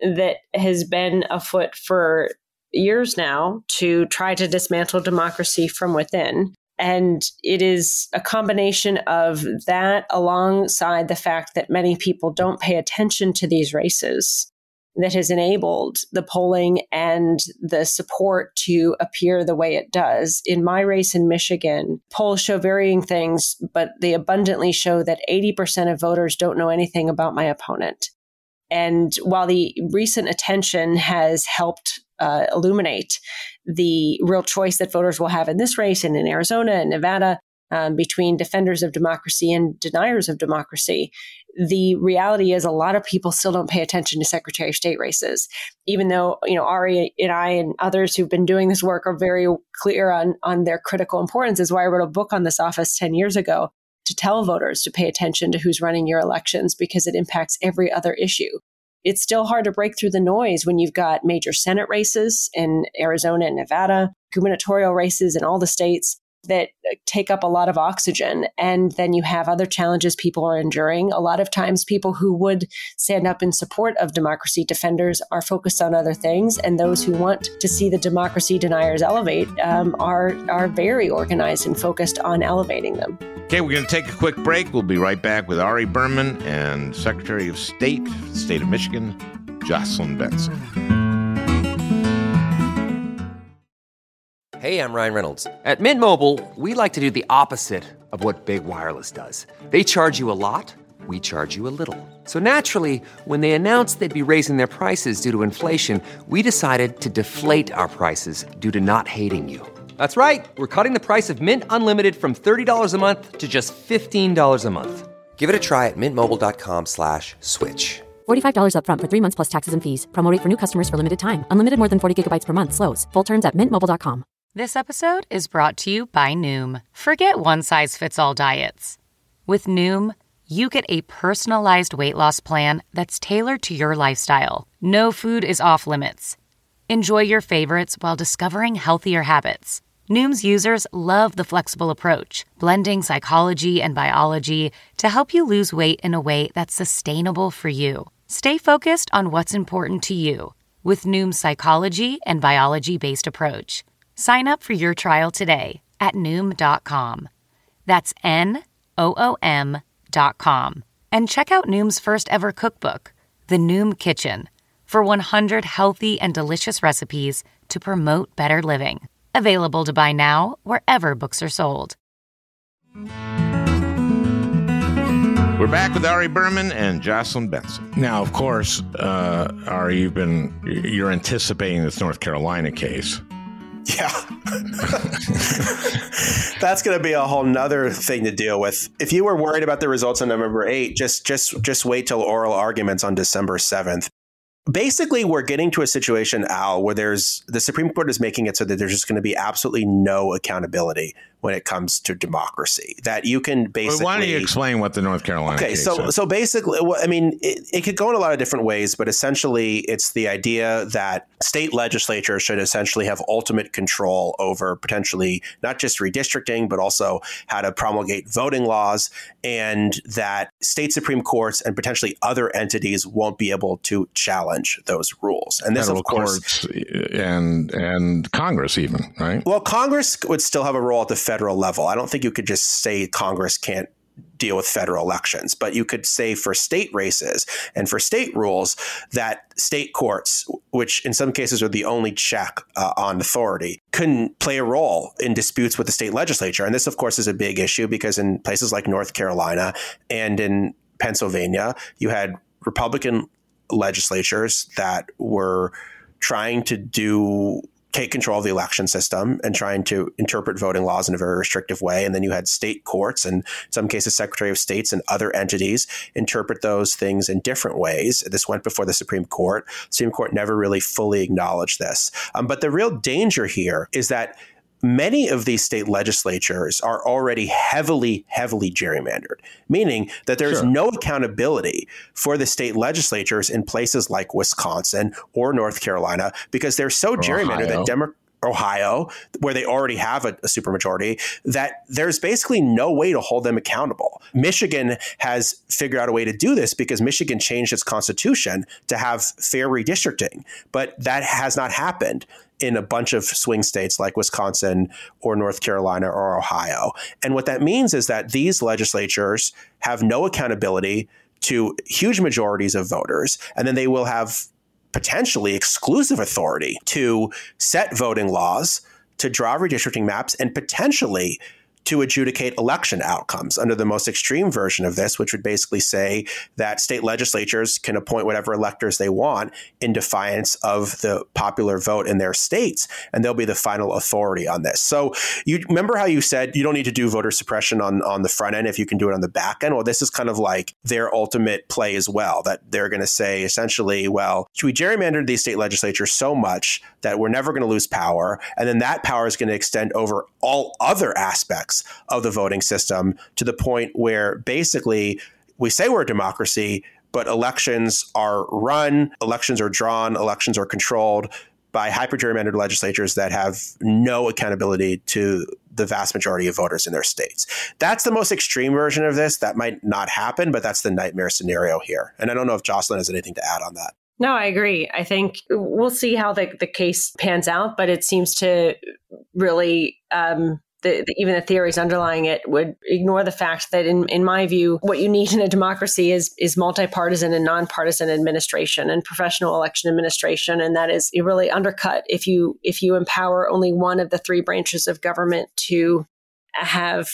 that has been afoot for years now to try to dismantle democracy from within. And it is a combination of that alongside the fact that many people don't pay attention to these races that has enabled the polling and the support to appear the way it does. In my race in Michigan, polls show varying things, but they abundantly show that 80% of voters don't know anything about my opponent. And while the recent attention has helped illuminate the real choice that voters will have in this race and in Arizona and Nevada between defenders of democracy and deniers of democracy, the reality is a lot of people still don't pay attention to Secretary of State races, even though, you know, Ari and I and others who've been doing this work are very clear on their critical importance. Is why I wrote a book on this office 10 years ago to tell voters to pay attention to who's running your elections, because it impacts every other issue. It's still hard to break through the noise when you've got major Senate races in Arizona and Nevada, gubernatorial races in all the states that take up a lot of oxygen. And then you have other challenges people are enduring. A lot of times people who would stand up in support of democracy defenders are focused on other things. And those who want to see the democracy deniers elevate are very organized and focused on elevating them. Okay, we're going to take a quick break. We'll be right back with Ari Berman and Secretary of State, State of Michigan, Jocelyn Benson. Hey, I'm Ryan Reynolds. At Mint Mobile, we like to do the opposite of what Big Wireless does. They charge you a lot, we charge you a little. So naturally, when they announced they'd be raising their prices due to inflation, we decided to deflate our prices due to not hating you. That's right. We're cutting the price of Mint Unlimited from $30 a month to just $15 a month. Give it a try at mintmobile.com/switch. $45 up front for 3 months plus taxes and fees. Promo rate for new customers for limited time. Unlimited more than 40 gigabytes per month slows. Full terms at mintmobile.com. This episode is brought to you by Noom. Forget one-size-fits-all diets. With Noom, you get a personalized weight loss plan that's tailored to your lifestyle. No food is off limits. Enjoy your favorites while discovering healthier habits. Noom's users love the flexible approach, blending psychology and biology to help you lose weight in a way that's sustainable for you. Stay focused on what's important to you with Noom's psychology and biology-based approach. Sign up for your trial today at Noom.com. That's Noom.com. And check out Noom's first ever cookbook, The Noom Kitchen, for 100 healthy and delicious recipes to promote better living. Available to buy now wherever books are sold. We're back with Ari Berman and Jocelyn Benson. Now, of course, Ari, you're anticipating this North Carolina case. Yeah. That's going to be a whole nother thing to deal with. If you were worried about the results on November 8, just wait till oral arguments on December 7th. Basically, we're getting to a situation, Al, where the Supreme Court is making it so that there's just going to be absolutely no accountability when it comes to democracy. That you can basically... Well, why don't you explain what the North Carolina case is? So basically, well, I mean, it could go in a lot of different ways, but essentially it's the idea that state legislatures should essentially have ultimate control over potentially not just redistricting, but also how to promulgate voting laws, and that state Supreme Courts and potentially other entities won't be able to challenge those rules. And this, of course... And Congress even, right? Well, Congress would still have a role at the federal level. I don't think you could just say Congress can't deal with federal elections. But you could say for state races and for state rules that state courts, which in some cases are the only check on authority, couldn't play a role in disputes with the state legislature. And this, of course, is a big issue because in places like North Carolina and in Pennsylvania, you had Republican legislatures that were trying to take control of the election system and trying to interpret voting laws in a very restrictive way. And then you had state courts and in some cases, Secretary of States and other entities interpret those things in different ways. This went before the Supreme Court. The Supreme Court never really fully acknowledged this. But the real danger here is that many of these state legislatures are already heavily, heavily gerrymandered, meaning that there's no accountability for the state legislatures in places like Wisconsin or North Carolina because they're so gerrymandered that Ohio, where they already have a supermajority, that there's basically no way to hold them accountable. Michigan has figured out a way to do this because Michigan changed its constitution to have fair redistricting, but that has not happened in a bunch of swing states like Wisconsin or North Carolina or Ohio. And what that means is that these legislatures have no accountability to huge majorities of voters, and then they will have potentially exclusive authority to set voting laws, to draw redistricting maps, and potentially to adjudicate election outcomes under the most extreme version of this, which would basically say that state legislatures can appoint whatever electors they want in defiance of the popular vote in their states, and they'll be the final authority on this. So you remember how you said you don't need to do voter suppression on the front end if you can do it on the back end? Well, this is kind of like their ultimate play as well, that they're going to say essentially, well, we gerrymandered these state legislatures so much that we're never going to lose power, and then that power is going to extend over all other aspects of the voting system to the point where basically we say we're a democracy, but elections are run, elections are drawn, elections are controlled by hyper-gerrymandered legislatures that have no accountability to the vast majority of voters in their states. That's the most extreme version of this. That might not happen, but that's the nightmare scenario here. And I don't know if Jocelyn has anything to add on that. No, I agree. I think we'll see how the case pans out, but it seems to really... even the theories underlying it would ignore the fact that, in my view, what you need in a democracy is multipartisan and nonpartisan administration and professional election administration, and that is really undercut if you empower only one of the three branches of government to have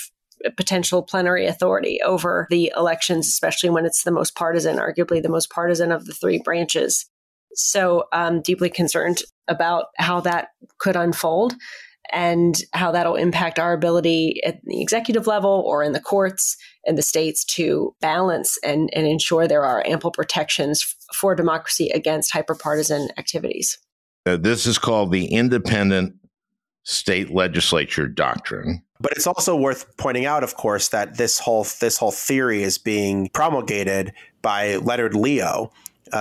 potential plenary authority over the elections, especially when it's the most partisan, arguably the most partisan of the three branches. So I'm deeply concerned about how that could unfold and how that'll impact our ability at the executive level or in the courts and the states to balance and ensure there are ample protections for democracy against hyperpartisan activities. This is called the independent state legislature doctrine. But it's also worth pointing out, of course, that this whole theory is being promulgated by Leonard Leo,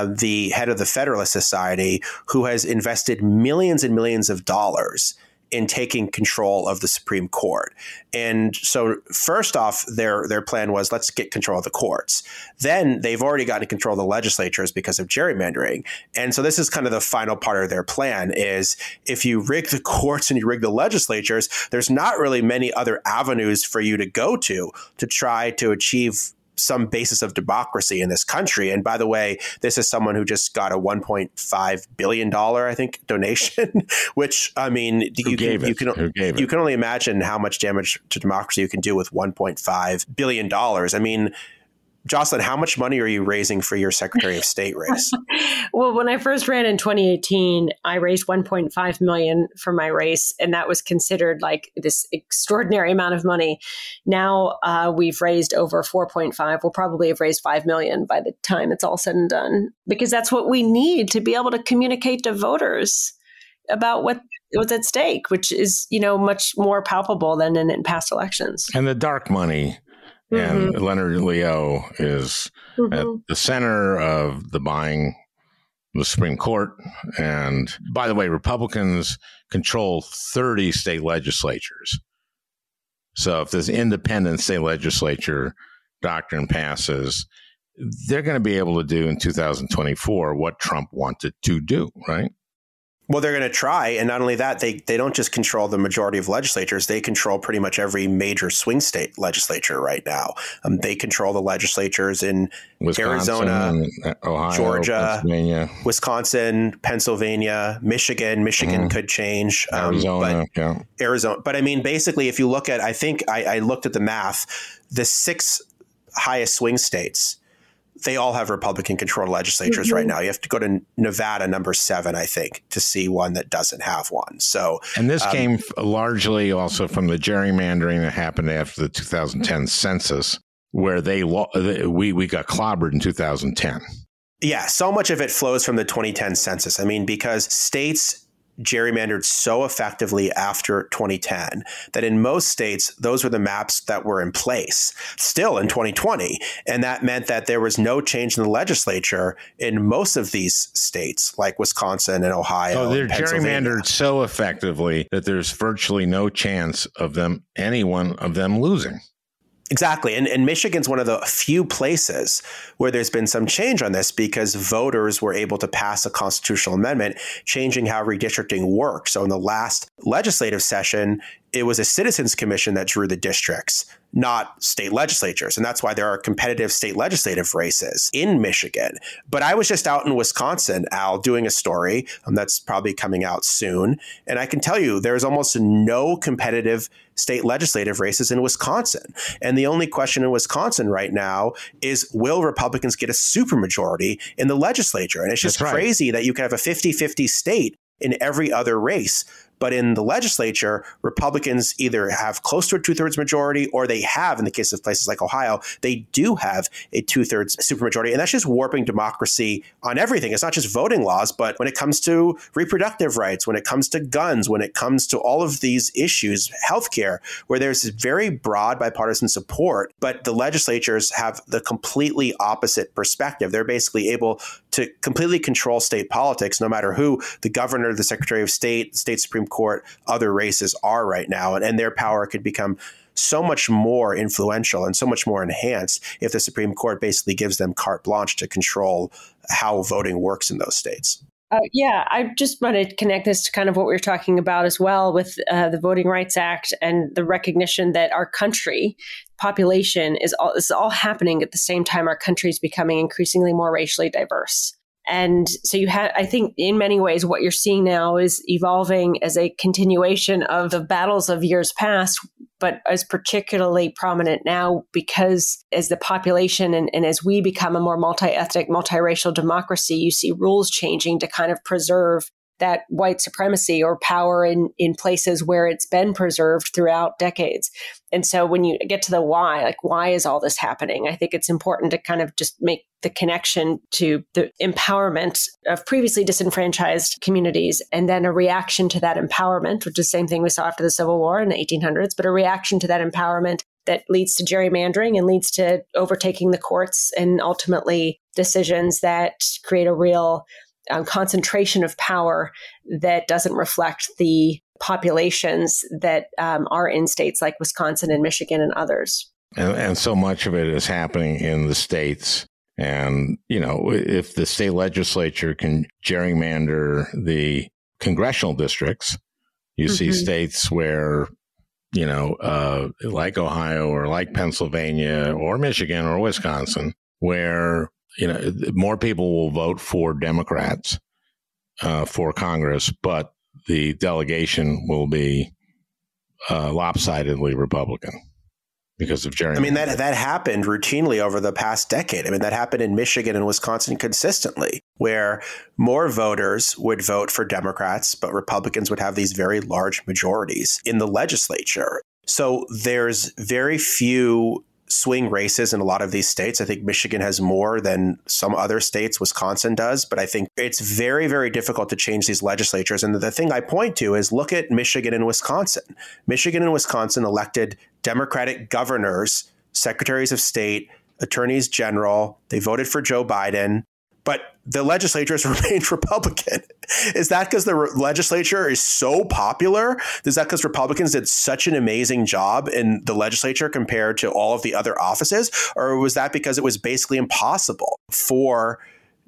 the head of the Federalist Society, who has invested millions and millions of dollars in taking control of the Supreme Court. And so first off, their plan was, let's get control of the courts. Then they've already gotten control of the legislatures because of gerrymandering. And so this is kind of the final part of their plan is if you rig the courts and you rig the legislatures, there's not really many other avenues for you to go to try to achieve some basis of democracy in this country. And by the way, this is someone who just got a $1.5 billion, I think, donation, which, I mean, you can only imagine how much damage to democracy you can do with $1.5 billion. I mean, Jocelyn, how much money are you raising for your Secretary of State race? Well, when I first ran in 2018, I raised $1.5 million for my race, and that was considered like this extraordinary amount of money. Now we've raised over 4.5. We'll probably have raised 5 million by the time it's all said and done, because that's what we need to be able to communicate to voters about what's at stake, which is, much more palpable than in past elections. And the dark money. And Leonard Leo is at the center of the buying the Supreme Court. And by the way, Republicans control 30 state legislatures. So if this independent state legislature doctrine passes, they're going to be able to do in 2024 what Trump wanted to do, right? Well, they're going to try. And not only that, they don't just control the majority of legislatures. They control pretty much every major swing state legislature right now. They control the legislatures in Wisconsin, Arizona, Ohio, Georgia, Pennsylvania. Wisconsin, Pennsylvania, Michigan. Michigan could change. Arizona, Arizona. But I mean, basically, if you look at, I looked at the math, the 6 highest swing states, they all have Republican-controlled legislatures right now. You have to go to Nevada, number 7, I think, to see one that doesn't have one. So, and this came largely also from the gerrymandering that happened after the 2010 census, where we got clobbered in 2010. Yeah, so much of it flows from the 2010 census. I mean, because states gerrymandered so effectively after 2010 that in most states, those were the maps that were in place still in 2020. And that meant that there was no change in the legislature in most of these states, like Wisconsin and Ohio. Oh, they're gerrymandered so effectively that there's virtually no chance of them, any one of them losing. Exactly. And Michigan's one of the few places where there's been some change on this because voters were able to pass a constitutional amendment changing how redistricting worked. So in the last legislative session, it was a citizens commission that drew the districts, not state legislatures. And that's why there are competitive state legislative races in Michigan. But I was just out in Wisconsin, Al, doing a story that's probably coming out soon. And I can tell you there's almost no competitive state legislative races in Wisconsin. And the only question in Wisconsin right now is, will Republicans get a supermajority in the legislature? And it's just crazy that you can have a 50-50 state in every other race. But in the legislature, Republicans either have close to a 2/3 majority, or they have, in the case of places like Ohio, they do have a 2/3 supermajority. And that's just warping democracy on everything. It's not just voting laws, but when it comes to reproductive rights, when it comes to guns, when it comes to all of these issues, healthcare, where there's very broad bipartisan support, but the legislatures have the completely opposite perspective. They're basically able to completely control state politics, no matter who the governor, the secretary of state, state Supreme Court, other races are right now, and their power could become so much more influential and so much more enhanced if the Supreme Court basically gives them carte blanche to control how voting works in those states. Yeah, I just want to connect this to kind of what we were talking about as well with the Voting Rights Act and the recognition that our country population is all happening at the same time. Our country is becoming increasingly more racially diverse. And so you have, I think in many ways, what you're seeing now is evolving as a continuation of the battles of years past, but is particularly prominent now because as the population and as we become a more multi-ethnic, multiracial democracy, you see rules changing to kind of preserve that white supremacy or power in places where it's been preserved throughout decades. And so when you get to the why, like why is all this happening? I think it's important to kind of just make the connection to the empowerment of previously disenfranchised communities and then a reaction to that empowerment, which is the same thing we saw after the Civil War in the 1800s, but a reaction to that empowerment that leads to gerrymandering and leads to overtaking the courts and ultimately decisions that create a real concentration of power that doesn't reflect the populations that are in states like Wisconsin and Michigan and others. And so much of it is happening in the states. And, you know, if the state legislature can gerrymander the congressional districts, you see states where, you know, like Ohio or like Pennsylvania or Michigan or Wisconsin, where you know, more people will vote for Democrats for Congress, but the delegation will be lopsidedly Republican because of gerrymandering. I mean, that happened routinely over the past decade. I mean, that happened in Michigan and Wisconsin consistently, where more voters would vote for Democrats, but Republicans would have these very large majorities in the legislature. So there's very few swing races in a lot of these states. I think Michigan has more than some other states. Wisconsin does. But I think it's very, very difficult to change these legislatures. And the thing I point to is look at Michigan and Wisconsin. Michigan and Wisconsin elected Democratic governors, secretaries of state, attorneys general. They voted for Joe Biden. But the legislatures remained Republican. Is that because the legislature is so popular? Is that because Republicans did such an amazing job in the legislature compared to all of the other offices? Or was that because it was basically impossible for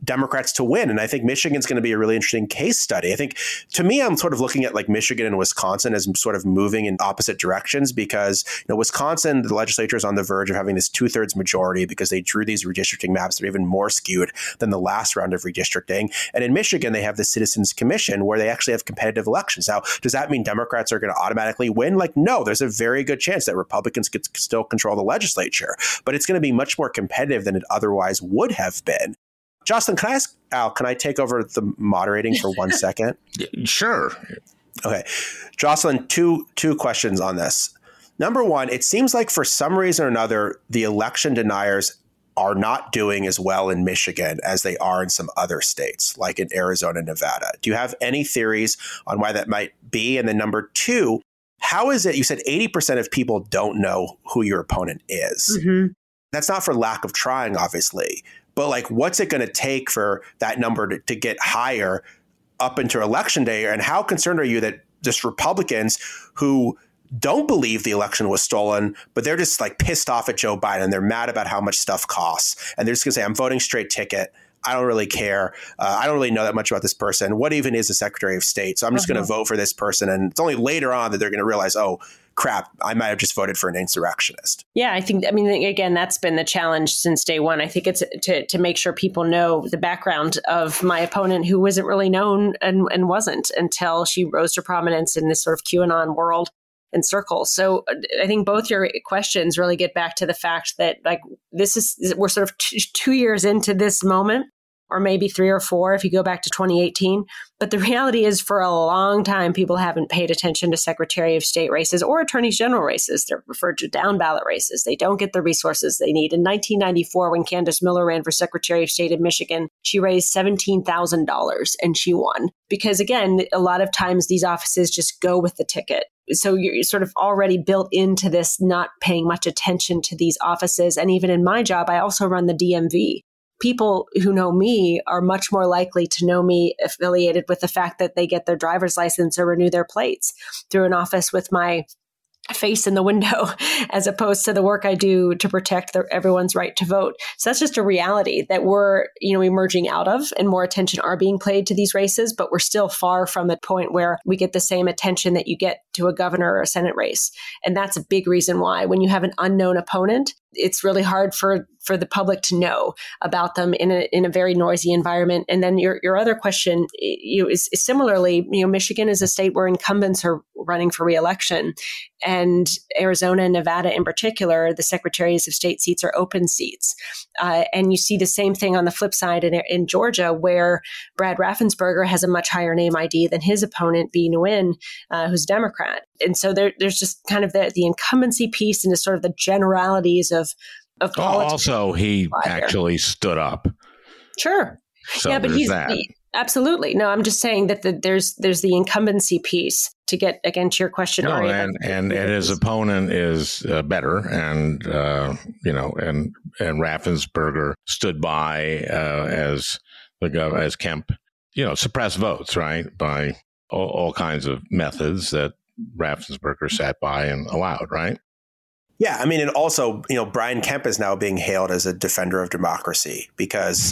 Democrats to win. And I think Michigan's going to be a really interesting case study. I think, to me, I'm sort of looking at like Michigan and Wisconsin as sort of moving in opposite directions, because, you know, Wisconsin, the legislature is on the verge of having this 2/3 majority because they drew these redistricting maps that are even more skewed than the last round of redistricting. And in Michigan, they have the Citizens Commission where they actually have competitive elections. Now, does that mean Democrats are going to automatically win? Like, no, there's a very good chance that Republicans could still control the legislature, but it's going to be much more competitive than it otherwise would have been. Jocelyn, can I ask, Al, can I take over the moderating for one second? Sure. Okay. Jocelyn, two questions on this. Number one, it seems like for some reason or another, the election deniers are not doing as well in Michigan as they are in some other states, like in Arizona, Nevada. Do you have any theories on why that might be? And then number two, how is it you said 80% of people don't know who your opponent is? Mm-hmm. That's not for lack of trying, obviously. But like, what's it going to take for that number to get higher up into election day? And how concerned are you that just Republicans who don't believe the election was stolen, but they're just like pissed off at Joe Biden. They're mad about how much stuff costs. And they're just going to say, I'm voting straight ticket. I don't really care. I don't really know that much about this person. What even is the Secretary of State? So I'm just going to vote for this person. And it's only later on that they're going to realize, oh, crap, I might have just voted for an insurrectionist. Yeah, I think, I mean, again, that's been the challenge since day one. I think it's to make sure people know the background of my opponent, who wasn't really known and wasn't until she rose to prominence in this sort of QAnon world and circles. So I think both your questions really get back to the fact that, like, this is, we're sort of 2 years into this moment, or maybe 3 or 4 if you go back to 2018. But the reality is, for a long time, people haven't paid attention to Secretary of State races or Attorney General races. They're referred to down-ballot races. They don't get the resources they need. In 1994, when Candace Miller ran for Secretary of State in Michigan, she raised $17,000 and she won. Because again, a lot of times these offices just go with the ticket. So you're sort of already built into this not paying much attention to these offices. And even in my job, I also run the DMV. People who know me are much more likely to know me affiliated with the fact that they get their driver's license or renew their plates through an office with my face in the window, as opposed to the work I do to protect everyone's right to vote. So that's just a reality that we're, you know, emerging out of, and more attention are being paid to these races, but we're still far from the point where we get the same attention that you get to a governor or a Senate race. And that's a big reason why, when you have an unknown opponent, it's really hard for the public to know about them in a very noisy environment. And then your other question, you know, is similarly, you know, Michigan is a state where incumbents are running for reelection, and Arizona and Nevada in particular, the secretaries of state seats are open seats. And you see the same thing on the flip side in Georgia, where Brad Raffensperger has a much higher name ID than his opponent, Bee Nguyen, who's Democrat. And so there's just kind of the incumbency piece and the sort of the generalities of politics. Also, he actually stood up. Sure. So yeah, but he's that. Absolutely. No, I'm just saying that there's the incumbency piece to get again to your question. No, Ari, and his opponent is better. And, you know, and Raffensperger stood by as Kemp, you know, suppressed votes, right, by all kinds of methods that Raffensperger sat by and allowed, right? Yeah, I mean, and also, you know, Brian Kemp is now being hailed as a defender of democracy because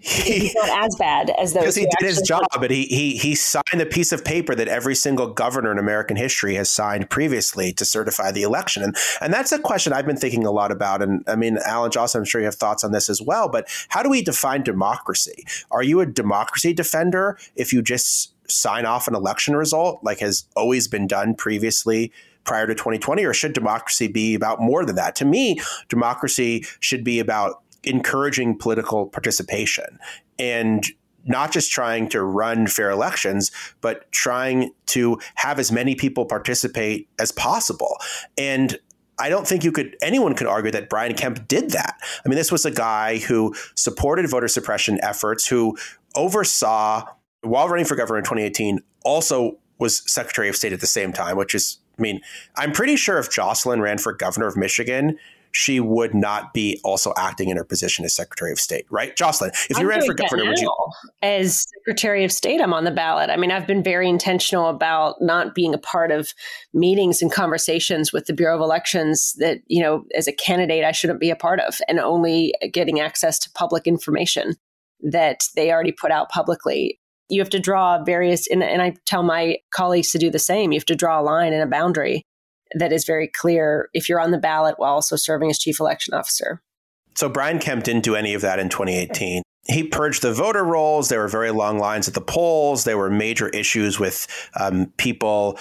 he's not as bad as those. Because he did his job, but he signed a piece of paper that every single governor in American history has signed previously to certify the election, and that's a question I've been thinking a lot about. And I mean, Alan Johnson, I'm sure you have thoughts on this as well. But how do we define democracy? Are you a democracy defender if you just sign off an election result like has always been done previously? Prior to 2020, or should democracy be about more than that? To me, democracy should be about encouraging political participation and not just trying to run fair elections, but trying to have as many people participate as possible. And I don't think anyone could argue that Brian Kemp did that. I mean, this was a guy who supported voter suppression efforts, who oversaw, while running for governor in 2018, also was Secretary of State at the same time, which is, I mean, I'm pretty sure if Jocelyn ran for governor of Michigan, she would not be also acting in her position as Secretary of State, right? Jocelyn, if you ran for governor, would you? As Secretary of State, I'm on the ballot. I mean, I've been very intentional about not being a part of meetings and conversations with the Bureau of Elections that, you know, as a candidate, I shouldn't be a part of, and only getting access to public information. that they already put out publicly. You have to draw various, and I tell my colleagues to do the same. You have to draw a line and a boundary that is very clear if you're on the ballot while also serving as chief election officer. So Brian Kemp didn't do any of that in 2018. He purged the voter rolls. There were very long lines at the polls. There were major issues with people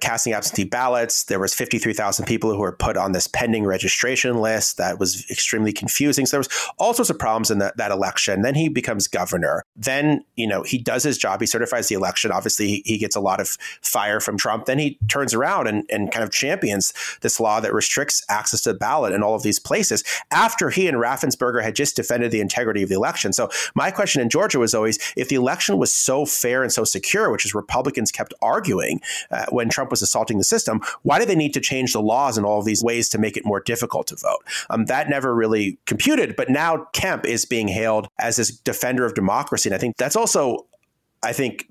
casting absentee ballots. There was 53,000 people who were put on this pending registration list. That was extremely confusing. So there was all sorts of problems in that election. Then he becomes governor. Then, he does his job. He certifies the election. Obviously, he gets a lot of fire from Trump. Then he turns around and kind of champions this law that restricts access to the ballot in all of these places after he and Raffensperger had just defended the integrity of the election. So my question in Georgia was always, if the election was so fair and so secure, which is Republicans kept arguing when Trump was assaulting the system, why do they need to change the laws in all of these ways to make it more difficult to vote? That never really computed. But now Kemp is being hailed as this defender of democracy. And I think that's also,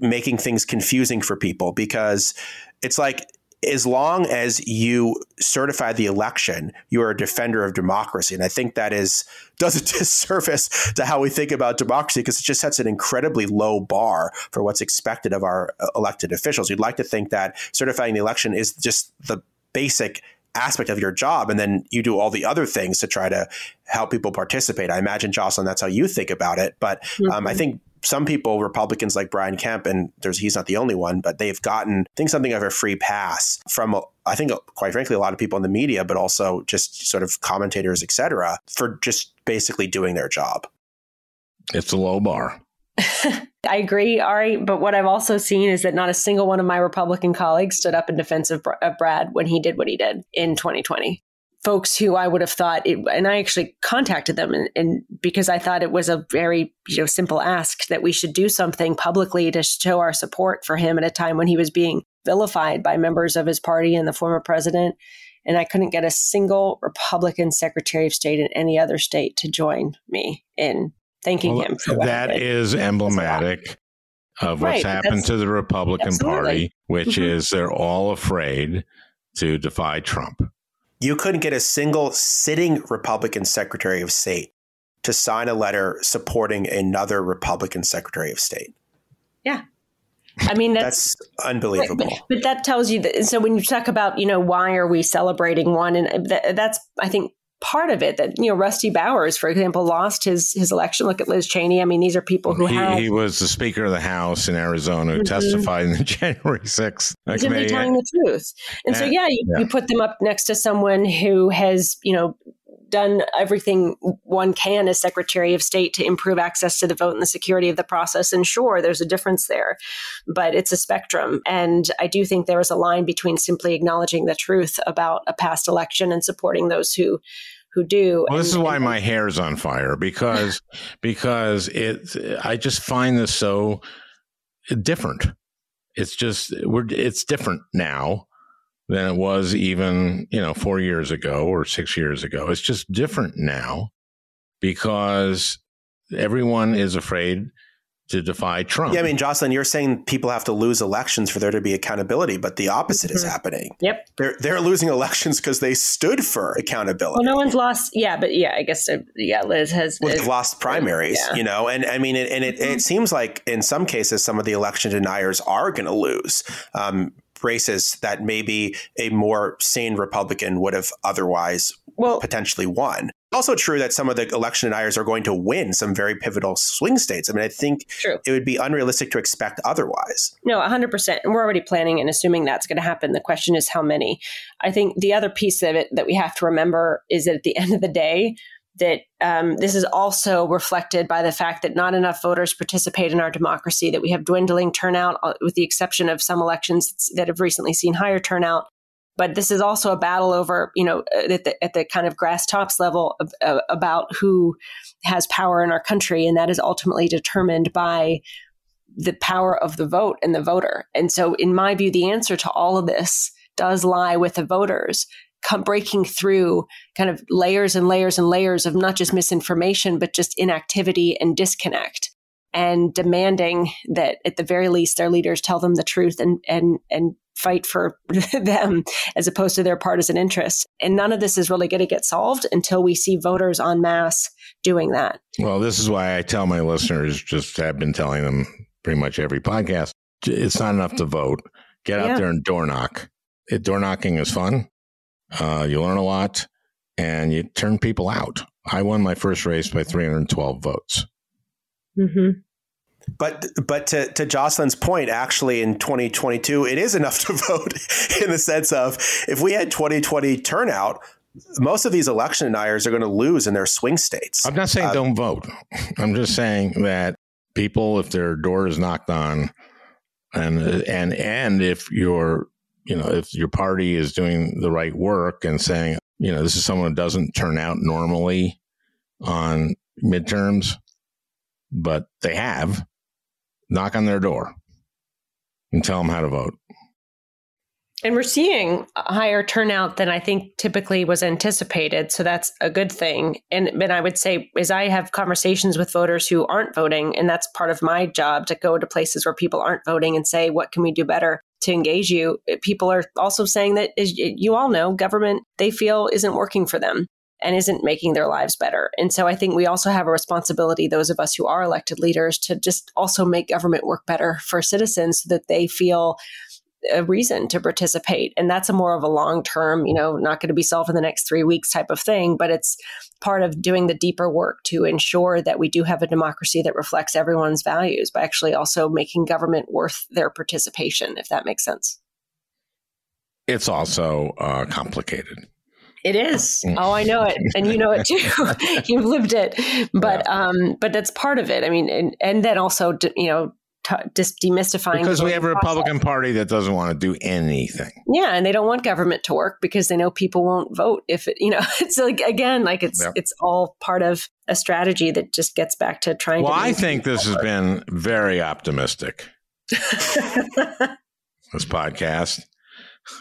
making things confusing for people, because it's like, as long as you certify the election, you are a defender of democracy. And I think that does a disservice to how we think about democracy, because it just sets an incredibly low bar for what's expected of our elected officials. You'd like to think that certifying the election is just the basic aspect of your job, and then you do all the other things to try to help people participate. I imagine, Jocelyn, that's how you think about it. But I think some people, Republicans like Brian Kemp, and he's not the only one, but they've gotten, something of a free pass from, quite frankly, a lot of people in the media, but also just sort of commentators, et cetera, for just basically doing their job. It's a low bar. I agree, Ari. But what I've also seen is that not a single one of my Republican colleagues stood up in defense of Brad when he did what he did in 2020. Folks who I would have thought, and I actually contacted them and because I thought it was a very simple ask that we should do something publicly to show our support for him at a time when he was being vilified by members of his party and the former president. And I couldn't get a single Republican Secretary of State in any other state to join me in thanking him. For that is emblematic of what's happened to the Republican Party, which is they're all afraid to defy Trump. You couldn't get a single sitting Republican Secretary of State to sign a letter supporting another Republican Secretary of State. Yeah. I mean, that's unbelievable. Right, but that tells you that. So when you talk about, why are we celebrating one? And that's, I think, part of it that, Rusty Bowers, for example, lost his election. Look at Liz Cheney. I mean, these are people who he was the Speaker of the House in Arizona who testified in the January 6th. He's going to be telling the truth. And so, you put them up next to someone who has, done everything one can as Secretary of State to improve access to the vote and the security of the process. And sure, there's a difference there, but it's a spectrum. And I do think there is a line between simply acknowledging the truth about a past election and supporting those who do. Well, this is why my hair is on fire, because I just find this so different. It's just, it's different now than it was even, 4 years ago or 6 years ago. It's just different now because everyone is afraid to defy Trump. Yeah, I mean, Jocelyn, you're saying people have to lose elections for there to be accountability, but the opposite is happening. Yep. They're losing elections because they stood for accountability. Well, no one's lost. Yeah, but I guess, Liz has lost primaries, and I mean, it seems like in some cases, some of the election deniers are going to lose races that maybe a more sane Republican would have otherwise potentially won. Also true that some of the election deniers are going to win some very pivotal swing states. I mean, I think it would be unrealistic to expect otherwise. No, 100%. And we're already planning and assuming that's going to happen. The question is how many. I think the other piece of it that we have to remember is that at the end of the day, that this is also reflected by the fact that not enough voters participate in our democracy, that we have dwindling turnout, with the exception of some elections that have recently seen higher turnout. But this is also a battle over, at the kind of grass tops level about who has power in our country. And that is ultimately determined by the power of the vote and the voter. And so in my view, the answer to all of this does lie with the voters. Breaking through kind of layers and layers and layers of not just misinformation, but just inactivity and disconnect, and demanding that at the very least their leaders tell them the truth and fight for them as opposed to their partisan interests. And none of this is really going to get solved until we see voters en masse doing that. Well, this is why I tell my listeners, just have been telling them pretty much every podcast, it's not enough to vote. Get out there and door knock. Door knocking is fun. You learn a lot and you turn people out. I won my first race by 312 votes. Mm-hmm. But to Jocelyn's point, actually, in 2022, it is enough to vote in the sense of if we had 2020 turnout, most of these election deniers are going to lose in their swing states. I'm not saying don't vote. I'm just saying that people, if their door is knocked on and if you're, you know, if your party is doing the right work and saying, you know, this is someone who doesn't turn out normally on midterms, but they have, knock on their door and tell them how to vote. And we're seeing a higher turnout than I think typically was anticipated. So that's a good thing. And I would say is I have conversations with voters who aren't voting, and that's part of my job, to go to places where people aren't voting and say, what can we do better to engage you? People are also saying that, as you all know, government, they feel, isn't working for them and isn't making their lives better. And so I think we also have a responsibility, those of us who are elected leaders, to just also make government work better for citizens so that they feel a reason to participate. And that's a more of a long-term, you know, not going to be solved in the next 3 weeks type of thing, but it's part of doing the deeper work to ensure that we do have a democracy that reflects everyone's values by actually also making government worth their participation, if that makes sense. It's also complicated. It is. Oh, I know it. And you know it too. You've lived it. But that's part of it. I mean, and then also, you know, just demystifying. Because we have a Republican Party that doesn't want to do anything. Yeah. And they don't want government to work because they know people won't vote if it, you know, it's like, again, like it's all part of a strategy that just gets back to trying to. Well, I think this has been very optimistic, this podcast.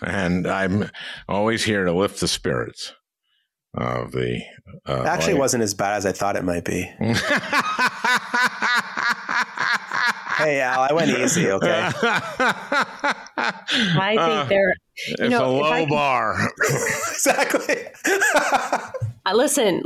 And I'm always here to lift the spirits of the. Actually, it wasn't as bad as I thought it might be. Hey, Al, I went easy. Okay. I think they're. It's a low bar. Exactly. Listen.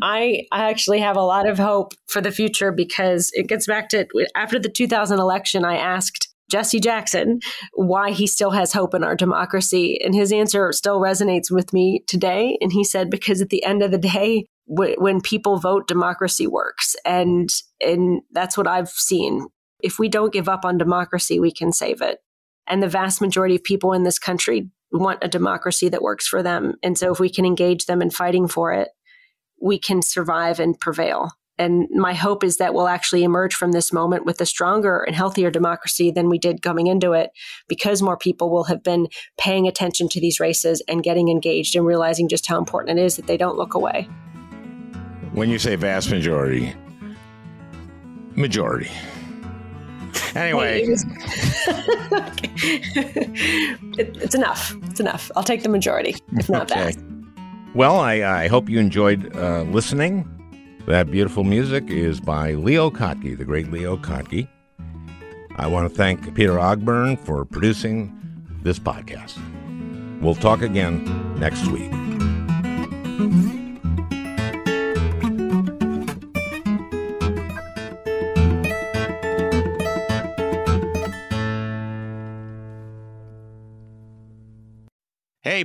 I actually have a lot of hope for the future because it gets back to after the 2000 election. I asked Jesse Jackson why he still has hope in our democracy. And his answer still resonates with me today. And he said, because at the end of the day, when people vote, democracy works. And that's what I've seen. If we don't give up on democracy, we can save it. And the vast majority of people in this country want a democracy that works for them. And so if we can engage them in fighting for it, we can survive and prevail. And my hope is that we'll actually emerge from this moment with a stronger and healthier democracy than we did coming into it, because more people will have been paying attention to these races and getting engaged and realizing just how important it is that they don't look away. When you say vast majority. Anyway. It's enough. It's enough. I'll take the majority, if not okay. Vast. Well, I hope you enjoyed listening. That beautiful music is by Leo Kottke, the great Leo Kottke. I want to thank Peter Ogburn for producing this podcast. We'll talk again next week. Hey,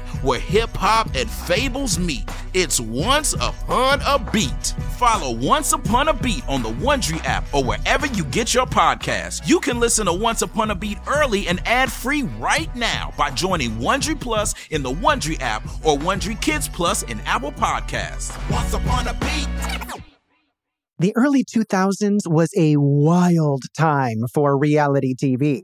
where hip-hop and fables meet. It's Once Upon a Beat. Follow Once Upon a Beat on the Wondery app or wherever you get your podcasts. You can listen to Once Upon a Beat early and ad-free right now by joining Wondery Plus in the Wondery app or Wondery Kids Plus in Apple Podcasts. Once Upon a Beat. The early 2000s was a wild time for reality TV.